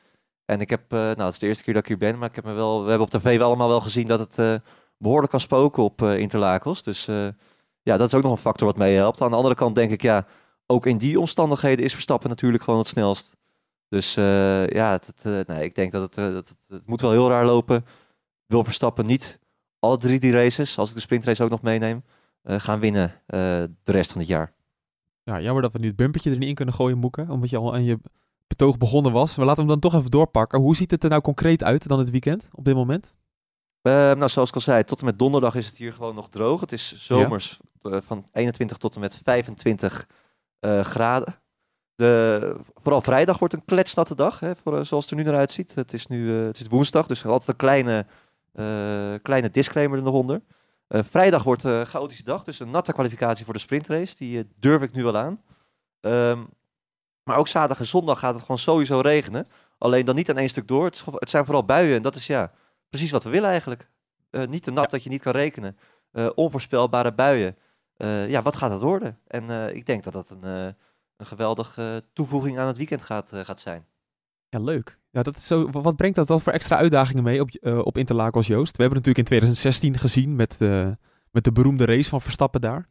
En ik heb, uh, nou het is de eerste keer dat ik hier ben, maar ik heb me wel, we hebben op tv wel allemaal wel gezien dat het uh, behoorlijk kan spoken op uh, Interlagos. Dus uh, ja, dat is ook nog een factor wat meehelpt. Aan de andere kant denk ik, ja, ook in die omstandigheden is Verstappen natuurlijk gewoon het snelst. Dus uh, ja, het, het, uh, nee, ik denk dat het, uh, dat het, het moet wel heel raar lopen. Wil Verstappen niet alle drie die races, als ik de sprintrace ook nog meeneem, uh, gaan winnen uh, de rest van het jaar. Ja, jammer dat we nu het bumpertje er niet in kunnen gooien, Moeke, omdat je al aan je betoog begonnen was. Maar laten we hem dan toch even doorpakken. Hoe ziet het er nou concreet uit dan het weekend op dit moment? Uh, nou, zoals ik al zei, tot en met donderdag is het hier gewoon nog droog. Het is zomers ja. uh, van eenentwintig tot en met vijfentwintig uh, graden. De, vooral vrijdag wordt een kletsnatte dag, hè, voor, zoals het er nu naar uitziet. Het is nu uh, het is woensdag, dus altijd een kleine, uh, kleine disclaimer er nog onder. Uh, vrijdag wordt een uh, chaotische dag, dus een natte kwalificatie voor de sprintrace. Die uh, durf ik nu wel aan. Um, maar ook zaterdag en zondag gaat het gewoon sowieso regenen. Alleen dan niet aan één stuk door. Het, is, het zijn vooral buien en dat is ja precies wat we willen eigenlijk. Uh, niet te nat dat je niet kan rekenen. Uh, onvoorspelbare buien. Uh, ja, wat gaat dat worden? En uh, ik denk dat dat een... Uh, een geweldige toevoeging aan het weekend gaat, uh, gaat zijn. Ja, leuk. Ja, dat is zo, wat brengt dat dan voor extra uitdagingen mee op, uh, op Interlagos, Joost? We hebben het natuurlijk in twintig zestien gezien met, uh, met de beroemde race van Verstappen daar.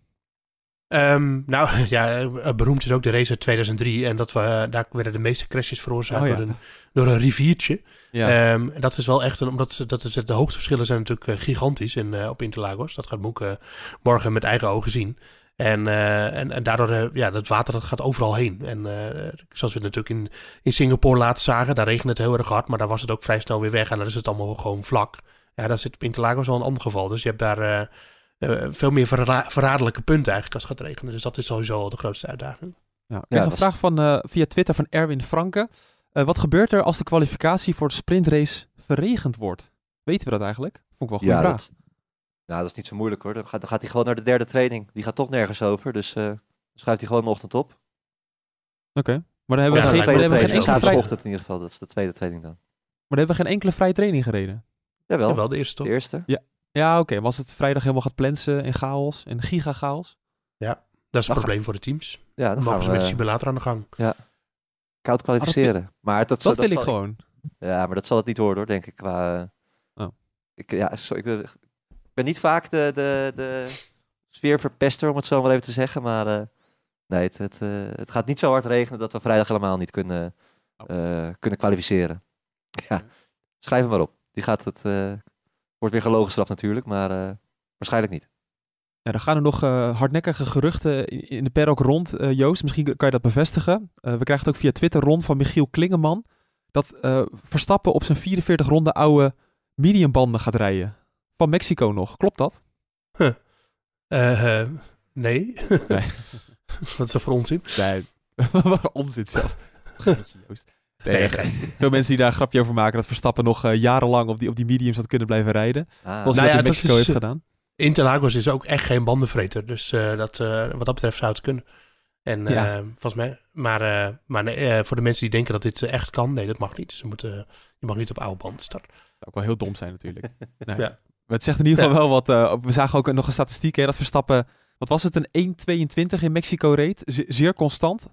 Um, nou ja, beroemd is ook de race uit tweeduizend drie. En dat we, daar werden de meeste crashes veroorzaakt oh, ja. door, een, door een riviertje. Ja. Um, dat is wel echt, een, omdat dat is, de hoogteverschillen zijn natuurlijk gigantisch in, uh, op Interlagos. Dat gaat Moeke morgen met eigen ogen zien. En, uh, en, en daardoor, uh, ja, dat water dat gaat overal heen. En uh, zoals we natuurlijk in, in Singapore laatst zagen, daar regende het heel erg hard, maar daar was het ook vrij snel weer weg en dan is het allemaal gewoon vlak. Ja, daar zit op Interlagos wel een ander geval. Dus je hebt daar uh, uh, veel meer verra- verraderlijke punten eigenlijk als het gaat regenen. Dus dat is sowieso al de grootste uitdaging. Ja, ik kreeg ja, een vraag van, uh, via Twitter van Erwin Franke. Uh, wat gebeurt er als de kwalificatie voor de sprintrace verregend wordt? Weten we dat eigenlijk? Vond ik wel een goede ja, vraag. Dat... Nou, dat is niet zo moeilijk hoor. Dan gaat, dan gaat hij gewoon naar de derde training. Die gaat toch nergens over. Dus uh, schuift hij gewoon de ochtend op. Oké. Okay. Maar dan hebben we, ja, geen, dan dan hebben we geen enkele vrij... ochtend in ieder geval. Dat is de tweede training dan. Maar dan hebben we geen enkele vrije training gereden? Jawel. Jawel, de eerste toch? De eerste. Ja, ja oké. Okay. Was het vrijdag helemaal gaat plensen en chaos en giga-chaos? Ja, dat is een dan probleem ga... voor de teams. Ja, dan, dan mogen ze met de simulator aan de gang. Ja. Koud kwalificeren. Ah, dat maar dat, dat, dat wil dat ik zal... gewoon. Ja, maar dat zal het niet worden hoor, denk ik. Qua... Oh. Ik, ja, zo, ik wil... Ik ben niet vaak de, de, de sfeerverpester, om het zo maar even te zeggen. Maar uh, nee, het, het, uh, het gaat niet zo hard regenen dat we vrijdag helemaal niet kunnen, uh, kunnen kwalificeren. Ja, schrijf hem maar op. Die gaat het, uh, wordt weer gelogenstraft natuurlijk, maar uh, waarschijnlijk niet. Ja, er gaan er nog uh, hardnekkige geruchten in, in de paddock rond, uh, Joost. Misschien kan je dat bevestigen. Uh, we krijgen het ook via Twitter rond van Michiel Klingeman. Dat uh, Verstappen op zijn vierenveertig ronde oude mediumbanden gaat rijden. Van Mexico nog. Klopt dat? Huh. Uh, uh, nee. nee. Wat is dat voor onzin? Nee. Wat onzin zelfs. Geintje, Joost. Nee, veel mensen die daar een grapje over maken dat Verstappen nog uh, jarenlang op die, op die mediums had kunnen blijven rijden. Ah. Zoals nou hij ja, in Mexico is, heeft gedaan. Interlagos is ook echt geen bandenvreter. Dus uh, dat, uh, wat dat betreft zou het kunnen. En uh, ja. volgens mij, maar, uh, maar nee, uh, voor de mensen die denken dat dit uh, echt kan, nee, dat mag niet. Ze moeten, uh, je mag niet op oude banden starten. Dat zou ook wel heel dom zijn natuurlijk. Nee. Ja. Maar het zegt in ieder geval ja. wel wat. Uh, we zagen ook nog een statistiek, hè, dat Verstappen... Wat was het, een één tweeëntwintig in Mexico reed? Zeer constant.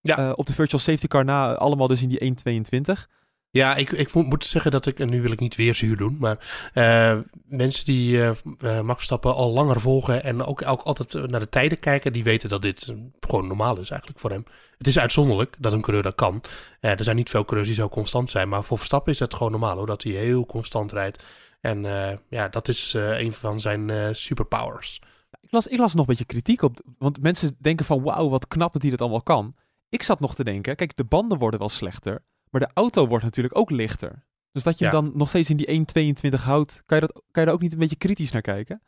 Ja. Uh, op de virtual safety car na allemaal dus in die één tweeëntwintig. Ja, ik, ik moet, moet zeggen dat ik, en nu wil ik niet weer zuur doen, maar uh, mensen die uh, Max Verstappen al langer volgen en ook, ook altijd naar de tijden kijken, die weten dat dit gewoon normaal is eigenlijk voor hem. Het is uitzonderlijk dat een coureur dat kan. Uh, er zijn niet veel coureurs die zo constant zijn, maar voor Verstappen is dat gewoon normaal hoor, dat hij heel constant rijdt. En uh, ja, dat is uh, een van zijn uh, superpowers. Ik las, ik las nog een beetje kritiek op, want mensen denken van wauw, wat knap dat hij dat allemaal kan. Ik zat nog te denken, kijk, de banden worden wel slechter. Maar de auto wordt natuurlijk ook lichter. Dus dat je ja. hem dan nog steeds in die één tweeëntwintig houdt, kan je, dat, kan je daar ook niet een beetje kritisch naar kijken?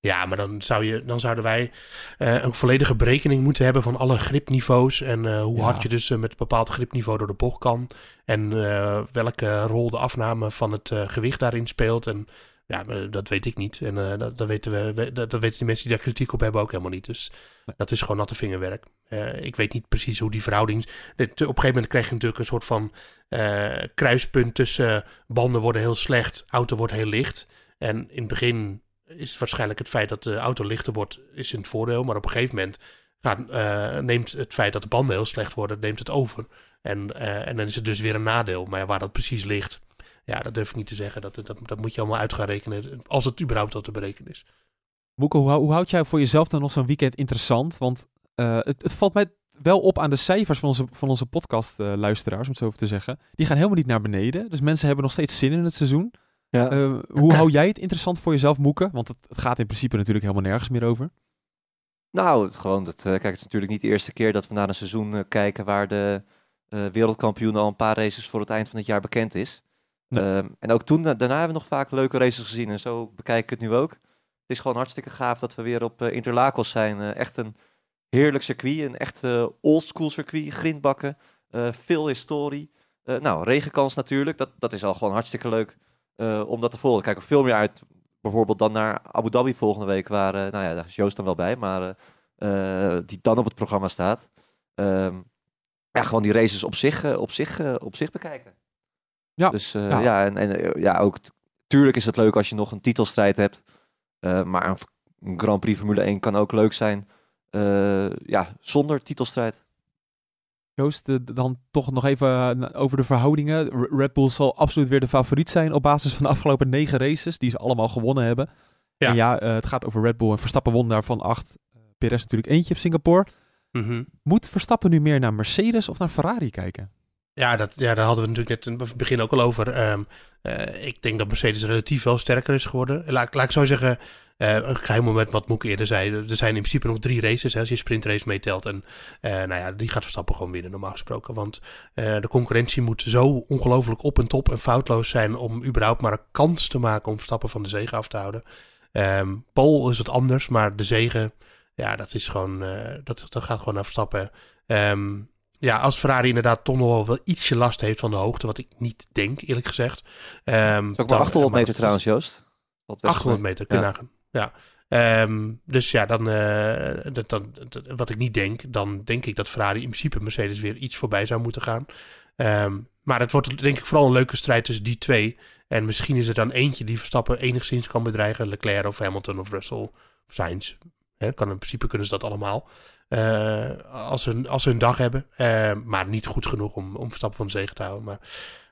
Ja, maar dan, zou je, dan zouden wij uh, een volledige berekening moeten hebben van alle gripniveaus. En uh, hoe ja. hard je dus uh, met een bepaald gripniveau door de bocht kan. En uh, welke rol de afname van het uh, gewicht daarin speelt. En ja, uh, dat weet ik niet. En uh, dat, dat, weten we, we, dat, dat weten die mensen die daar kritiek op hebben ook helemaal niet. Dus nee. Dat is gewoon natte vingerwerk. Uh, ik weet niet precies hoe die verhouding... Dit, op een gegeven moment krijg je natuurlijk een soort van uh, kruispunt tussen uh, banden worden heel slecht, auto wordt heel licht. En in het begin is waarschijnlijk het feit dat de auto lichter wordt is in het voordeel. Maar op een gegeven moment gaat, uh, neemt het feit dat de banden heel slecht worden, neemt het over. En, uh, en dan is het dus weer een nadeel. Maar ja, waar dat precies ligt, ja, dat durf ik niet te zeggen. Dat, dat, dat moet je allemaal uit gaan rekenen, als het überhaupt al te berekenen is. Moeke, hoe, hoe houd jij voor jezelf dan nog zo'n weekend interessant? Want Uh, het, het valt mij wel op aan de cijfers van onze, van onze podcastluisteraars, uh, om het zo over te zeggen. Die gaan helemaal niet naar beneden. Dus mensen hebben nog steeds zin in het seizoen. Ja. Uh, hoe hou jij het interessant voor jezelf, Moeke? Want het, het gaat in principe natuurlijk helemaal nergens meer over. Nou, het, gewoon dat, uh, kijk, het is natuurlijk niet de eerste keer dat we naar een seizoen uh, kijken waar de uh, wereldkampioen al een paar races voor het eind van het jaar bekend is. Nee. Uh, en ook toen, daarna hebben we nog vaak leuke races gezien. En zo bekijk ik het nu ook. Het is gewoon hartstikke gaaf dat we weer op uh, Interlagos zijn. Uh, echt een heerlijk circuit, een echt uh, oldschool circuit, grindbakken, uh, veel historie. Uh, nou, regenkans natuurlijk, dat, dat is al gewoon hartstikke leuk uh, om dat te volgen. Ik kijk er veel meer uit bijvoorbeeld dan naar Abu Dhabi volgende week, waar, uh, nou ja, daar is Joost dan wel bij, maar uh, uh, die dan op het programma staat. Um, ja, gewoon die races op zich, uh, op zich, uh, op zich bekijken. Ja, dus, uh, ja. ja en, en uh, ja, ook t- tuurlijk is het leuk als je nog een titelstrijd hebt, uh, maar een, een Grand Prix Formule één kan ook leuk zijn. Uh, ja, zonder titelstrijd. Joost, uh, dan toch nog even uh, over de verhoudingen. R- Red Bull zal absoluut weer de favoriet zijn op basis van de afgelopen negen races die ze allemaal gewonnen hebben. Ja. En ja, uh, het gaat over Red Bull en Verstappen won daarvan acht. Uh, Perez natuurlijk eentje op Singapore. Mm-hmm. Moet Verstappen nu meer naar Mercedes of naar Ferrari kijken? Ja, dat, ja, daar hadden we natuurlijk net in het begin ook al over. Um, uh, ik denk dat Mercedes relatief wel sterker is geworden. Laat, laat ik zo zeggen... Uh, ik ga helemaal met wat Moeke eerder zei. Er zijn in principe nog drie races, hè, als je sprintrace meetelt. En uh, nou ja, die gaat Verstappen gewoon winnen, normaal gesproken. Want uh, de concurrentie moet zo ongelooflijk op en top en foutloos zijn om überhaupt maar een kans te maken om Verstappen van de zege af te houden. Um, Pole is wat anders, maar de zege, ja, dat is gewoon, uh, dat, dat gaat gewoon naar Verstappen. Um, ja, als Ferrari inderdaad toch nog wel, wel ietsje last heeft van de hoogte, wat ik niet denk, eerlijk gezegd. Um, is ook maar achthonderd meter maar, trouwens, Joost. achthonderd meter, kun je nagaan. Ja, um, dus ja, dan, uh, dat, dat, dat, wat ik niet denk, dan denk ik dat Ferrari in principe Mercedes weer iets voorbij zou moeten gaan. Um, maar het wordt denk ik vooral een leuke strijd tussen die twee. En misschien is er dan eentje die Verstappen enigszins kan bedreigen. Leclerc of Hamilton of Russell of Sainz. He, kan in principe kunnen ze dat allemaal. Uh, als, ze, als ze hun dag hebben. Uh, maar niet goed genoeg om, om Verstappen van de zege te houden. Maar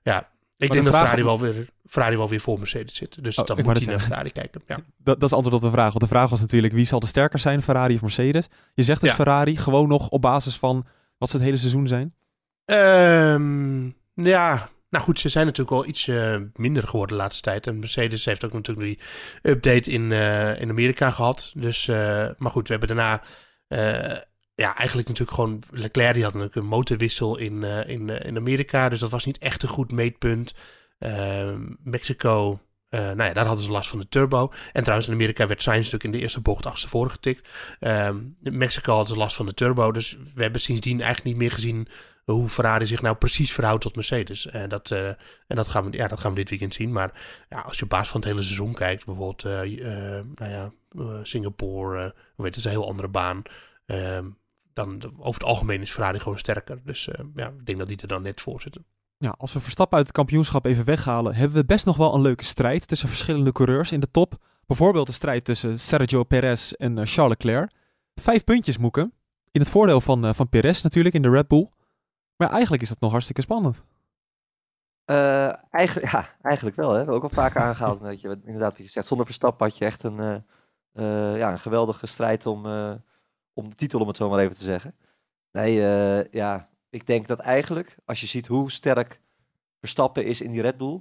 ja... Ik maar denk de dat Ferrari, om... wel weer, Ferrari wel weer voor Mercedes zit. Dus oh, dan moet hij zeggen. naar Ferrari kijken. Ja. Dat, dat is antwoord op de vraag. Want de vraag was natuurlijk, wie zal de sterker zijn, Ferrari of Mercedes? Je zegt dus ja. Ferrari gewoon nog op basis van wat ze het hele seizoen zijn? Um, ja, nou goed, ze zijn natuurlijk al iets uh, minder geworden de laatste tijd. En Mercedes heeft ook natuurlijk die update in, uh, in Amerika gehad. Dus, uh, maar goed, we hebben daarna... Uh, Ja, eigenlijk natuurlijk gewoon... Leclerc die had natuurlijk een motorwissel in, uh, in, uh, in Amerika. Dus dat was niet echt een goed meetpunt. Uh, Mexico... Uh, nou ja, daar hadden ze last van de turbo. En trouwens, in Amerika werd Sainz natuurlijk in de eerste bocht achterstevoren getikt. Uh, in Mexico hadden ze last van de turbo. Dus we hebben sindsdien eigenlijk niet meer gezien hoe Ferrari zich nou precies verhoudt tot Mercedes. En dat, uh, en dat, gaan, we, ja, dat gaan we dit weekend zien. Maar ja, als je op basis van het hele seizoen kijkt... Bijvoorbeeld uh, uh, nou ja, uh, Singapore, uh, weet het, is een heel andere baan... Uh, Dan over het algemeen is Ferrari gewoon sterker. Dus uh, ja, ik denk dat die er dan net voor zitten. Ja, als we Verstappen uit het kampioenschap even weghalen... hebben we best nog wel een leuke strijd tussen verschillende coureurs in de top. Bijvoorbeeld de strijd tussen Sergio Perez en uh, Charles Leclerc. Vijf puntjes, Moeke. In het voordeel van, uh, van Perez natuurlijk, in de Red Bull. Maar eigenlijk is dat nog hartstikke spannend. Uh, eigenlijk, ja, eigenlijk wel. Hè. We hebben ook al vaker aangehaald. Dat je, inderdaad, wie je zegt, zonder Verstappen had je echt een, uh, uh, ja, een geweldige strijd om, uh, om de titel, om het zo maar even te zeggen. Nee, uh, ja, ik denk dat eigenlijk, als je ziet hoe sterk Verstappen is in die Red Bull,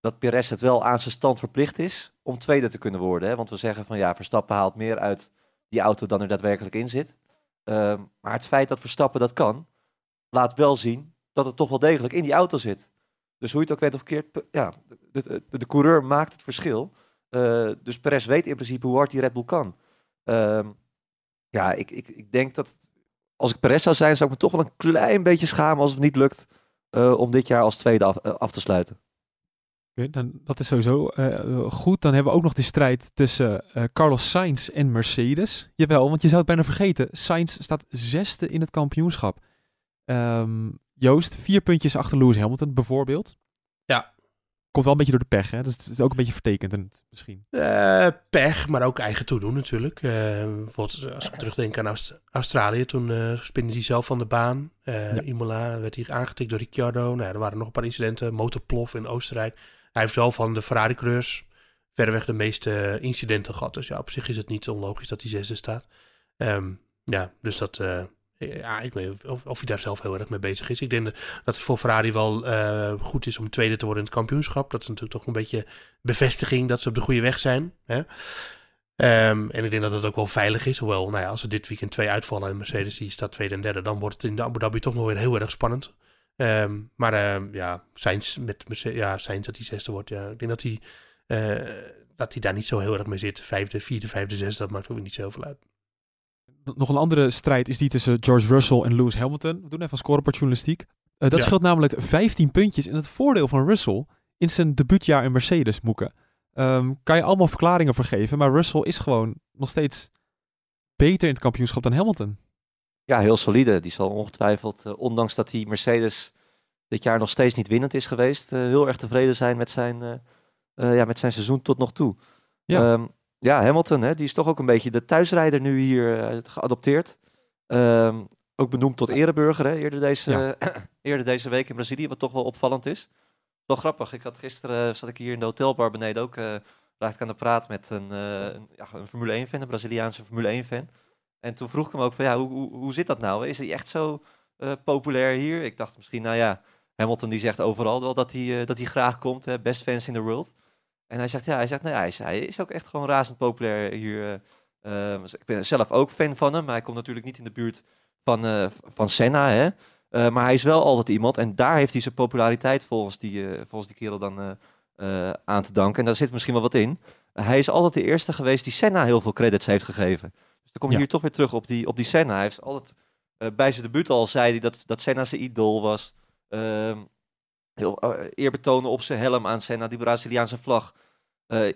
dat Perez het wel aan zijn stand verplicht is om tweede te kunnen worden. Hè. Want we zeggen van ja, Verstappen haalt meer uit die auto dan er daadwerkelijk in zit. Uh, maar het feit dat Verstappen dat kan, laat wel zien dat het toch wel degelijk in die auto zit. Dus hoe je het ook weet of keert, ja, de, de, de coureur maakt het verschil. Uh, dus Perez weet in principe hoe hard die Red Bull kan. Uh, ja, ik, ik, ik denk dat als ik Perez zou zijn, zou ik me toch wel een klein beetje schamen als het niet lukt uh, om dit jaar als tweede af, uh, af te sluiten. Okay, dan, dat is sowieso uh, goed. Dan hebben we ook nog die strijd tussen uh, Carlos Sainz en Mercedes. Jawel, want je zou het bijna vergeten. Sainz staat zesde in het kampioenschap. Um, Joost, vier puntjes achter Lewis Hamilton bijvoorbeeld. Ja. Komt wel een beetje door de pech, hè? Dus het is ook een beetje vertekend misschien. Uh, pech, maar ook eigen toedoen natuurlijk. Uh, bijvoorbeeld als ik terugdenk aan Aust- Australië, toen uh, spinde hij zelf van de baan. Uh, ja. Imola werd hij aangetikt door Ricciardo. Nou, er waren nog een paar incidenten. Motorplof in Oostenrijk. Hij heeft wel van de Ferrari-coureurs verreweg de meeste incidenten gehad. Dus ja, op zich is het niet onlogisch dat hij zesde staat. Um, ja, dus dat... Uh, Ja, ik weet niet of, of hij daar zelf heel erg mee bezig is. Ik denk dat het voor Ferrari wel uh, goed is om tweede te worden in het kampioenschap. Dat is natuurlijk toch een beetje bevestiging dat ze op de goede weg zijn. Hè? Um, en ik denk dat het ook wel veilig is. Hoewel, nou ja, als er dit weekend twee uitvallen en Mercedes die staat tweede en derde, dan wordt het in de Abu Dhabi toch nog weer heel erg spannend. Um, maar uh, ja, Sainz met Mercedes, ja, Sainz dat hij zesde wordt. Ja. Ik denk dat hij, uh, dat hij daar niet zo heel erg mee zit. Vijfde, vierde, vijfde, zesde, dat maakt ook niet zoveel uit. Nog een andere strijd is die tussen George Russell en Lewis Hamilton. We doen even een scorebordjournalistiek. Uh, dat ja. scheelt namelijk vijftien puntjes in het voordeel van Russell in zijn debuutjaar in Mercedes, Moeke. Um, kan je allemaal verklaringen voor geven, maar Russell is gewoon nog steeds beter in het kampioenschap dan Hamilton. Ja, heel solide. Die zal ongetwijfeld, uh, ondanks dat die Mercedes dit jaar nog steeds niet winnend is geweest, uh, heel erg tevreden zijn met zijn, uh, uh, ja, met zijn seizoen tot nog toe. Ja. Um, Ja, Hamilton, hè, die is toch ook een beetje de thuisrijder nu hier uh, geadopteerd. Um, ook benoemd tot ereburger, hè, eerder, deze, ja. uh, eerder deze week in Brazilië, wat toch wel opvallend is. Wel grappig, ik had gisteren, uh, zat ik hier in de hotelbar beneden ook, uh, raakte aan de praat met een, uh, een, ja, een Formule één-fan, een Braziliaanse Formule één-fan. En toen vroeg ik hem ook van, ja, hoe, hoe, hoe zit dat nou? Is hij echt zo uh, populair hier? Ik dacht misschien, nou ja, Hamilton die zegt overal wel dat hij uh, dat hij graag komt, hè, best fans in the world. En hij zegt, ja, hij zegt, nee, hij is, hij is ook echt gewoon razend populair hier. Uh, ik ben zelf ook fan van hem. Maar hij komt natuurlijk niet in de buurt van, uh, van Senna, hè. Uh, maar hij is wel altijd iemand. En daar heeft hij zijn populariteit volgens die, uh, volgens die kerel dan uh, uh, aan te danken. En daar zit misschien wel wat in. Uh, hij is altijd de eerste geweest die Senna heel veel credits heeft gegeven. Dus dan kom je ja. hier toch weer terug op die, op die Senna. Hij heeft altijd, uh, bij zijn debuut al zei hij dat, dat Senna zijn idool was. Uh, Heel uh, eerbetonen op zijn helm aan Senna, die Braziliaanse vlag. Uh,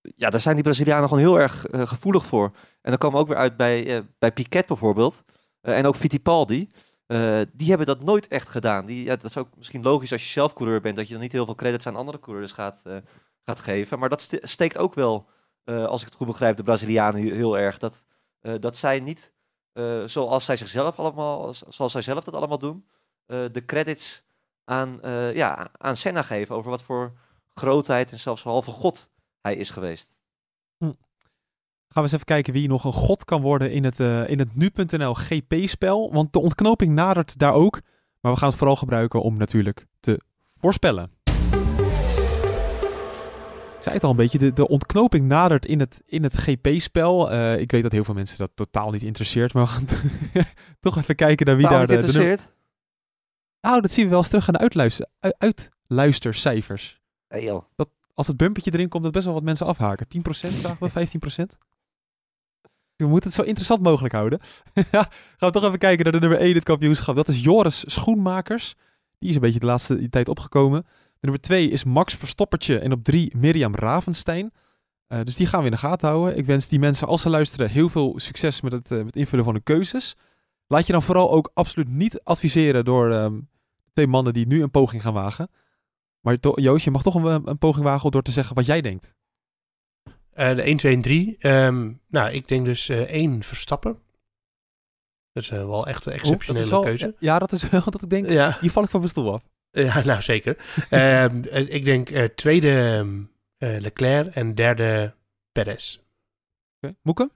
ja, daar zijn die Brazilianen gewoon heel erg uh, gevoelig voor. En dan komen we ook weer uit bij, uh, bij Piquet bijvoorbeeld. Uh, en ook Fittipaldi. Uh, die hebben dat nooit echt gedaan. Die, ja, dat is ook misschien logisch als je zelf coureur bent, dat je dan niet heel veel credits aan andere coureurs gaat, uh, gaat geven. Maar dat st- steekt ook wel, uh, als ik het goed begrijp, de Brazilianen heel erg. Dat, uh, dat zij niet, uh, zoals, zij zichzelf allemaal, zoals zij zelf dat allemaal doen, uh, de credits... Aan, uh, ja, aan Senna geven over wat voor grootheid en zelfs halve god hij is geweest. Hm. Gaan we eens even kijken wie nog een god kan worden in het, uh, in het nu punt n l G P-spel. Want de ontknoping nadert daar ook. Maar we gaan het vooral gebruiken om natuurlijk te voorspellen. Ik zei het al een beetje, de, de ontknoping nadert in het, in het G P-spel. Uh, ik weet dat heel veel mensen dat totaal niet interesseert. Maar we gaan t- toch even kijken naar wie totaal daar... interesseert. De, de Nou, oh, dat zien we wel eens terug aan de uitluister, uitluistercijfers. Hey joh. Dat, als het bumpertje erin komt, dat best wel wat mensen afhaken. tien procent, vragen we, vijftien procent. We moeten het zo interessant mogelijk houden. Gaan we toch even kijken naar de nummer één in het kampioenschap. Dat is Joris Schoenmakers. Die is een beetje de laatste tijd opgekomen. De nummer twee is Max Verstoppertje. En op drie Mirjam Ravenstein. Uh, dus die gaan we in de gaten houden. Ik wens die mensen, als ze luisteren, heel veel succes met het, uh, met het invullen van hun keuzes. Laat je dan vooral ook absoluut niet adviseren door... Um, twee mannen die nu een poging gaan wagen. Maar to- Joost, je mag toch een, een poging wagen door te zeggen wat jij denkt. Uh, de een, twee en drie. Um, nou, ik denk dus uh, één Verstappen. Dat is uh, wel echt een exceptionele o, wel, keuze. Ja, dat is wel dat ik denk. Ja. Hier val ik van mijn stoel af. Ja, nou zeker. uh, ik denk uh, tweede uh, Leclerc en derde Perez. Okay. Moeke?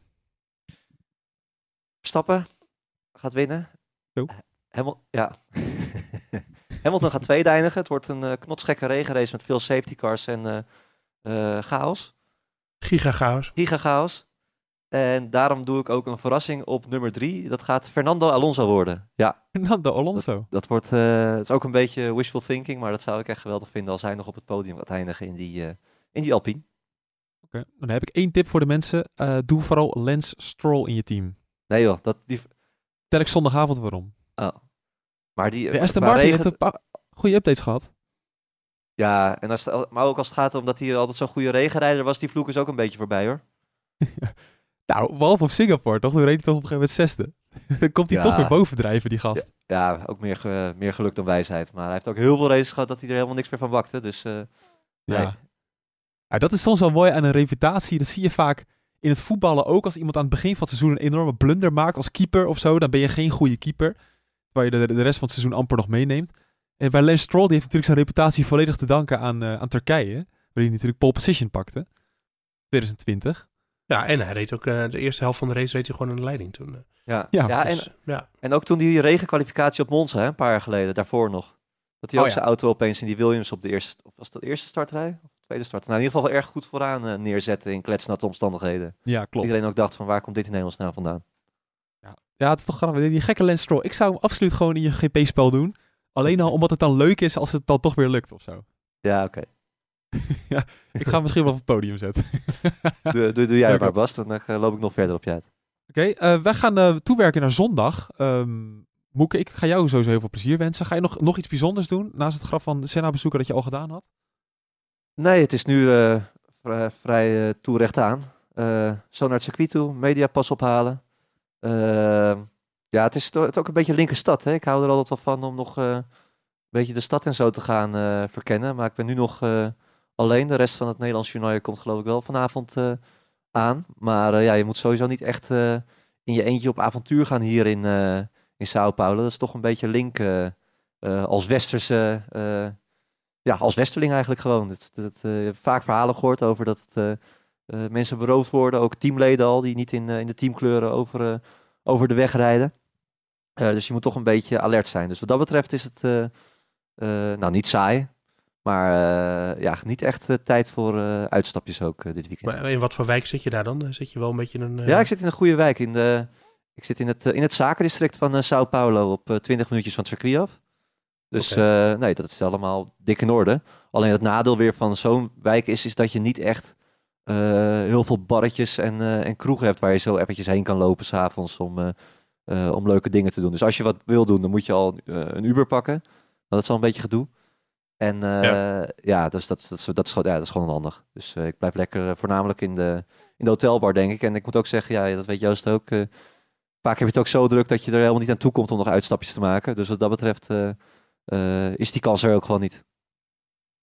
Verstappen gaat winnen. Zo. Hamil- ja. Hamilton gaat tweede eindigen. Het wordt een uh, knotsgekke regenrace met veel safety cars en uh, uh, chaos. Giga chaos. Giga chaos. En daarom doe ik ook een verrassing op nummer drie. Dat gaat Fernando Alonso worden. Ja. Fernando Alonso. Dat, dat wordt uh, dat is ook een beetje wishful thinking, maar dat zou ik echt geweldig vinden als hij nog op het podium gaat eindigen in die, uh, in die Alpine. Oké, okay. Dan heb ik één tip voor de mensen. Uh, doe vooral Lance Stroll in je team. Nee joh. Dat, die... Tel ik zondagavond waarom. Oh. Maar die, de Aston Martin regen... heeft een paar goede updates gehad. Ja, en als, maar ook als het gaat om dat hij altijd zo'n goede regenrijder was, die vloek is ook een beetje voorbij hoor. Nou, behalve op Singapore, toch? Dan reed hij toch op een gegeven moment zesde. Dan komt hij ja. toch weer bovendrijven, die gast. Ja, ja ook meer, ge, meer geluk dan wijsheid. Maar hij heeft ook heel veel races gehad dat hij er helemaal niks meer van bakte. Dus, uh, nee. ja. ja, dat is soms wel mooi aan een reputatie. Dat zie je vaak in het voetballen ook. Als iemand aan het begin van het seizoen een enorme blunder maakt als keeper of zo, dan ben je geen goede keeper. Terwijl je de, de rest van het seizoen amper nog meeneemt. En bij Lance Stroll, die heeft natuurlijk zijn reputatie volledig te danken aan, uh, aan Turkije. Waarin hij natuurlijk pole position pakte. twintig twintig. Ja, en hij reed ook uh, de eerste helft van de race reed hij gewoon aan de leiding toen. Ja, ja, ja, dus, en, ja. en ook toen die regenkwalificatie op Monza, hè, een paar jaar geleden, daarvoor nog. Dat hij ook oh, zijn ja. auto opeens in die Williams op de eerste, of was dat de eerste startrij? Of de tweede start? Nou, in ieder geval erg goed vooraan uh, neerzetten in kletsnatte omstandigheden. Ja, klopt. Iedereen ook dacht van waar komt dit in Nederlands nou vandaan? Ja. ja, het is toch grappig. Die gekke Lance Stroll. Ik zou hem absoluut gewoon in je G P-spel doen. Alleen al omdat het dan leuk is als het dan toch weer lukt of zo. Ja, oké. Okay. Ja, ik ga hem misschien wel op het podium zetten. doe, doe, doe jij ja, maar Bas, dan uh, loop ik nog verder op je uit. Oké, okay, uh, wij gaan uh, toewerken naar zondag. Um, Moeke, ik ga jou sowieso heel veel plezier wensen. Ga je nog, nog iets bijzonders doen naast het graf van de Senna bezoeken dat je al gedaan had? Nee, het is nu uh, vrij, vrij uh, toe recht aan. Uh, zo naar het circuit toe, mediapas ophalen. Uh, ja, het is, to- het is ook een beetje linkerstad. Hè? Ik hou er altijd wel van om nog uh, een beetje de stad en zo te gaan uh, verkennen. Maar ik ben nu nog... Uh, Alleen de rest van het Nederlands toernooi komt geloof ik wel vanavond uh, aan. Maar uh, ja, je moet sowieso niet echt uh, in je eentje op avontuur gaan hier in, uh, in Sao Paulo. Dat is toch een beetje link uh, uh, als westerse... Uh, ja, als westerling eigenlijk gewoon. Dat, dat, uh, je hebt vaak verhalen gehoord over dat het, uh, uh, mensen beroofd worden. Ook teamleden al die niet in, uh, in de teamkleuren over, uh, over de weg rijden. Uh, dus je moet toch een beetje alert zijn. Dus wat dat betreft is het uh, uh, nou niet saai. Maar uh, ja, niet echt uh, tijd voor uh, uitstapjes ook uh, dit weekend. Maar in wat voor wijk zit je daar dan? Zit je wel een beetje in een... Uh... Ja, ik zit in een goede wijk. In de, ik zit in het, uh, in het zakendistrict van uh, Sao Paulo op uh, twintig minuutjes van het circuit af. Dus okay. uh, nee, dat is allemaal dik in orde. Alleen het nadeel weer van zo'n wijk is, is dat je niet echt uh, heel veel barretjes en, uh, en kroegen hebt waar je zo eventjes heen kan lopen s'avonds om, uh, uh, om leuke dingen te doen. Dus als je wat wil doen, dan moet je al uh, een Uber pakken. Dat is al een beetje gedoe. En uh, ja. ja, dus dat, dat, dat, dat, is, ja, dat is gewoon handig. Dus uh, ik blijf lekker uh, voornamelijk in de, in de hotelbar, denk ik. En ik moet ook zeggen, ja, dat weet Joost ook. Uh, vaak heb je het ook zo druk dat je er helemaal niet aan toe komt om nog uitstapjes te maken. Dus wat dat betreft uh, uh, is die kans er ook gewoon niet.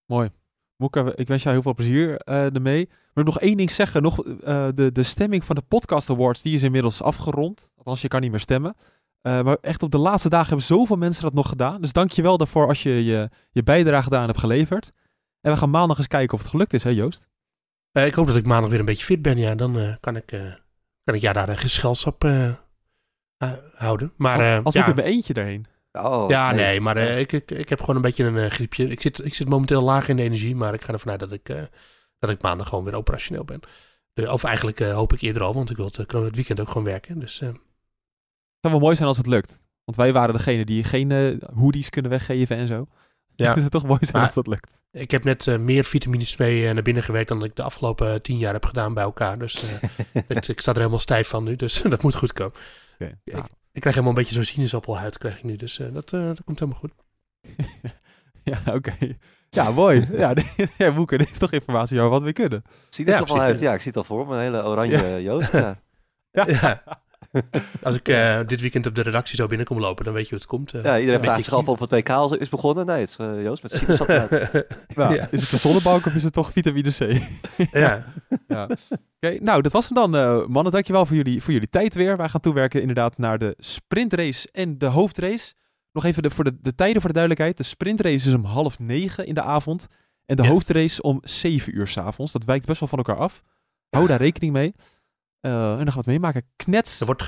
Mooi. Moeke, ik wens jou heel veel plezier uh, ermee. Ik wil nog één ding zeggen. Nog, uh, de, de stemming van de Podcast Awards, die is inmiddels afgerond. Althans, je kan niet meer stemmen. Uh, maar echt op de laatste dagen hebben zoveel mensen dat nog gedaan. Dus dank je wel daarvoor als je, je je bijdrage daaraan hebt geleverd. En we gaan maandag eens kijken of het gelukt is, hè Joost? Uh, ik hoop dat ik maandag weer een beetje fit ben. Ja, dan uh, kan ik, uh, kan ik ja, daar een geschelsap uh, uh, houden. Maar, uh, als als ja. moet ik er bij eentje daarheen. Oh, ja, nee, nee maar uh, ik, ik, ik heb gewoon een beetje een uh, griepje. Ik zit, ik zit momenteel laag in de energie, maar ik ga ervan uit dat ik, uh, dat ik maandag gewoon weer operationeel ben. De, of eigenlijk uh, hoop ik eerder al, want ik wil het, uh, het weekend ook gewoon werken. Dus... Uh, Het zou wel mooi zijn als het lukt. Want wij waren degene die geen uh, hoodies kunnen weggeven en zo. Ja. Het zou toch mooi zijn maar, als dat lukt. Ik heb net uh, meer vitamine C uh, naar binnen gewerkt dan ik de afgelopen tien jaar heb gedaan bij elkaar. Dus uh, het, ik sta er helemaal stijf van nu. Dus dat moet goed komen. Okay, ja. ik, ik krijg helemaal een beetje zo'n sinaasappelhuid krijg ik nu. Dus uh, dat, uh, dat komt helemaal goed. ja, oké. Okay. Ja, mooi. ja, ja, Moeke, dit is toch informatie over wat we kunnen. Ziet er ja, wel uit. Ja, ik zie het al voor me. Een hele oranje ja. Joost. Ja. ja. ja. Als ik uh, dit weekend op de redactie zou binnenkom lopen, dan weet je hoe het komt. Uh, ja, iedereen vraagt zich af of het W K is begonnen. Nee, het is uh, Joost met sinaasappel. nou, ja. Is het de zonnebank of is het toch vitamine C? ja. ja. Oké, okay, nou, dat was hem dan. Uh, mannen, dankjewel voor jullie, voor jullie tijd weer. Wij gaan toewerken inderdaad naar de sprintrace en de hoofdrace. Nog even de, voor de, de tijden voor de duidelijkheid. De sprintrace is om half negen in de avond. En de yes. hoofdrace om zeven uur 's avonds. Dat wijkt best wel van elkaar af. Hou daar rekening mee. Uh, en dan gaan we het meemaken. Knets. Er wordt,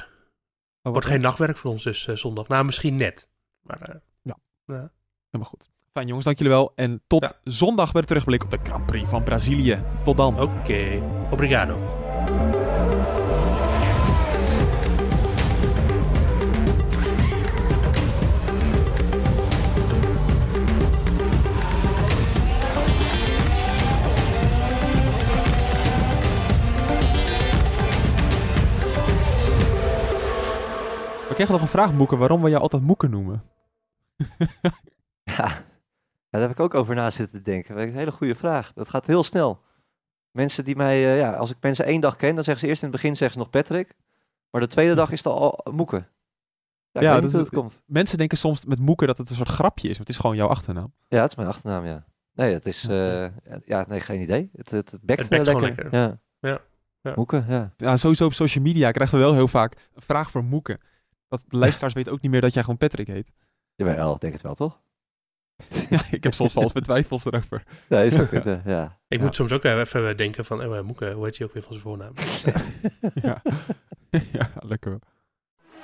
oh, wordt geen nachtwerk voor ons dus uh, zondag. Nou, misschien net. Maar, uh, ja. Uh. ja, maar goed. Fijn jongens, dank jullie wel. En tot ja. zondag bij de terugblik op de Grand Prix van Brazilië. Tot dan. Oké. Okay. Obrigado. Ik kreeg nog een vraag, Moeke, waarom we jou altijd Moeke noemen. Ja, daar heb ik ook over na zitten denken. Dat is een hele goede vraag. Dat gaat heel snel. Mensen die mij, uh, ja, als ik mensen één dag ken, dan zeggen ze eerst in het begin zeggen ze nog Patrick. Maar de tweede dag is het al Moeke. Ja, ik ja weet niet hoe het komt. Mensen denken soms met Moeke dat het een soort grapje is, maar het is gewoon jouw achternaam. Ja, het is mijn achternaam, ja. Nee, het is, uh, ja, nee, geen idee. Het, het, het bekt, het bekt lekker. lekker. Ja. Ja. Ja. Moeke, ja. ja. Sowieso op social media krijgen we wel heel vaak een vraag voor Moeke. Dat de luisteraars weten ook niet meer dat jij gewoon Patrick heet. Jawel, ik denk het wel, toch? Ja, ik heb soms wel eens mijn twijfels erover. Ja, is ook goed, ja. Ja. Ik ja. moet soms ook even denken van, eh, Moeke, hoe heet hij ook weer van zijn voornaam? Ja. Ja, lekker wel.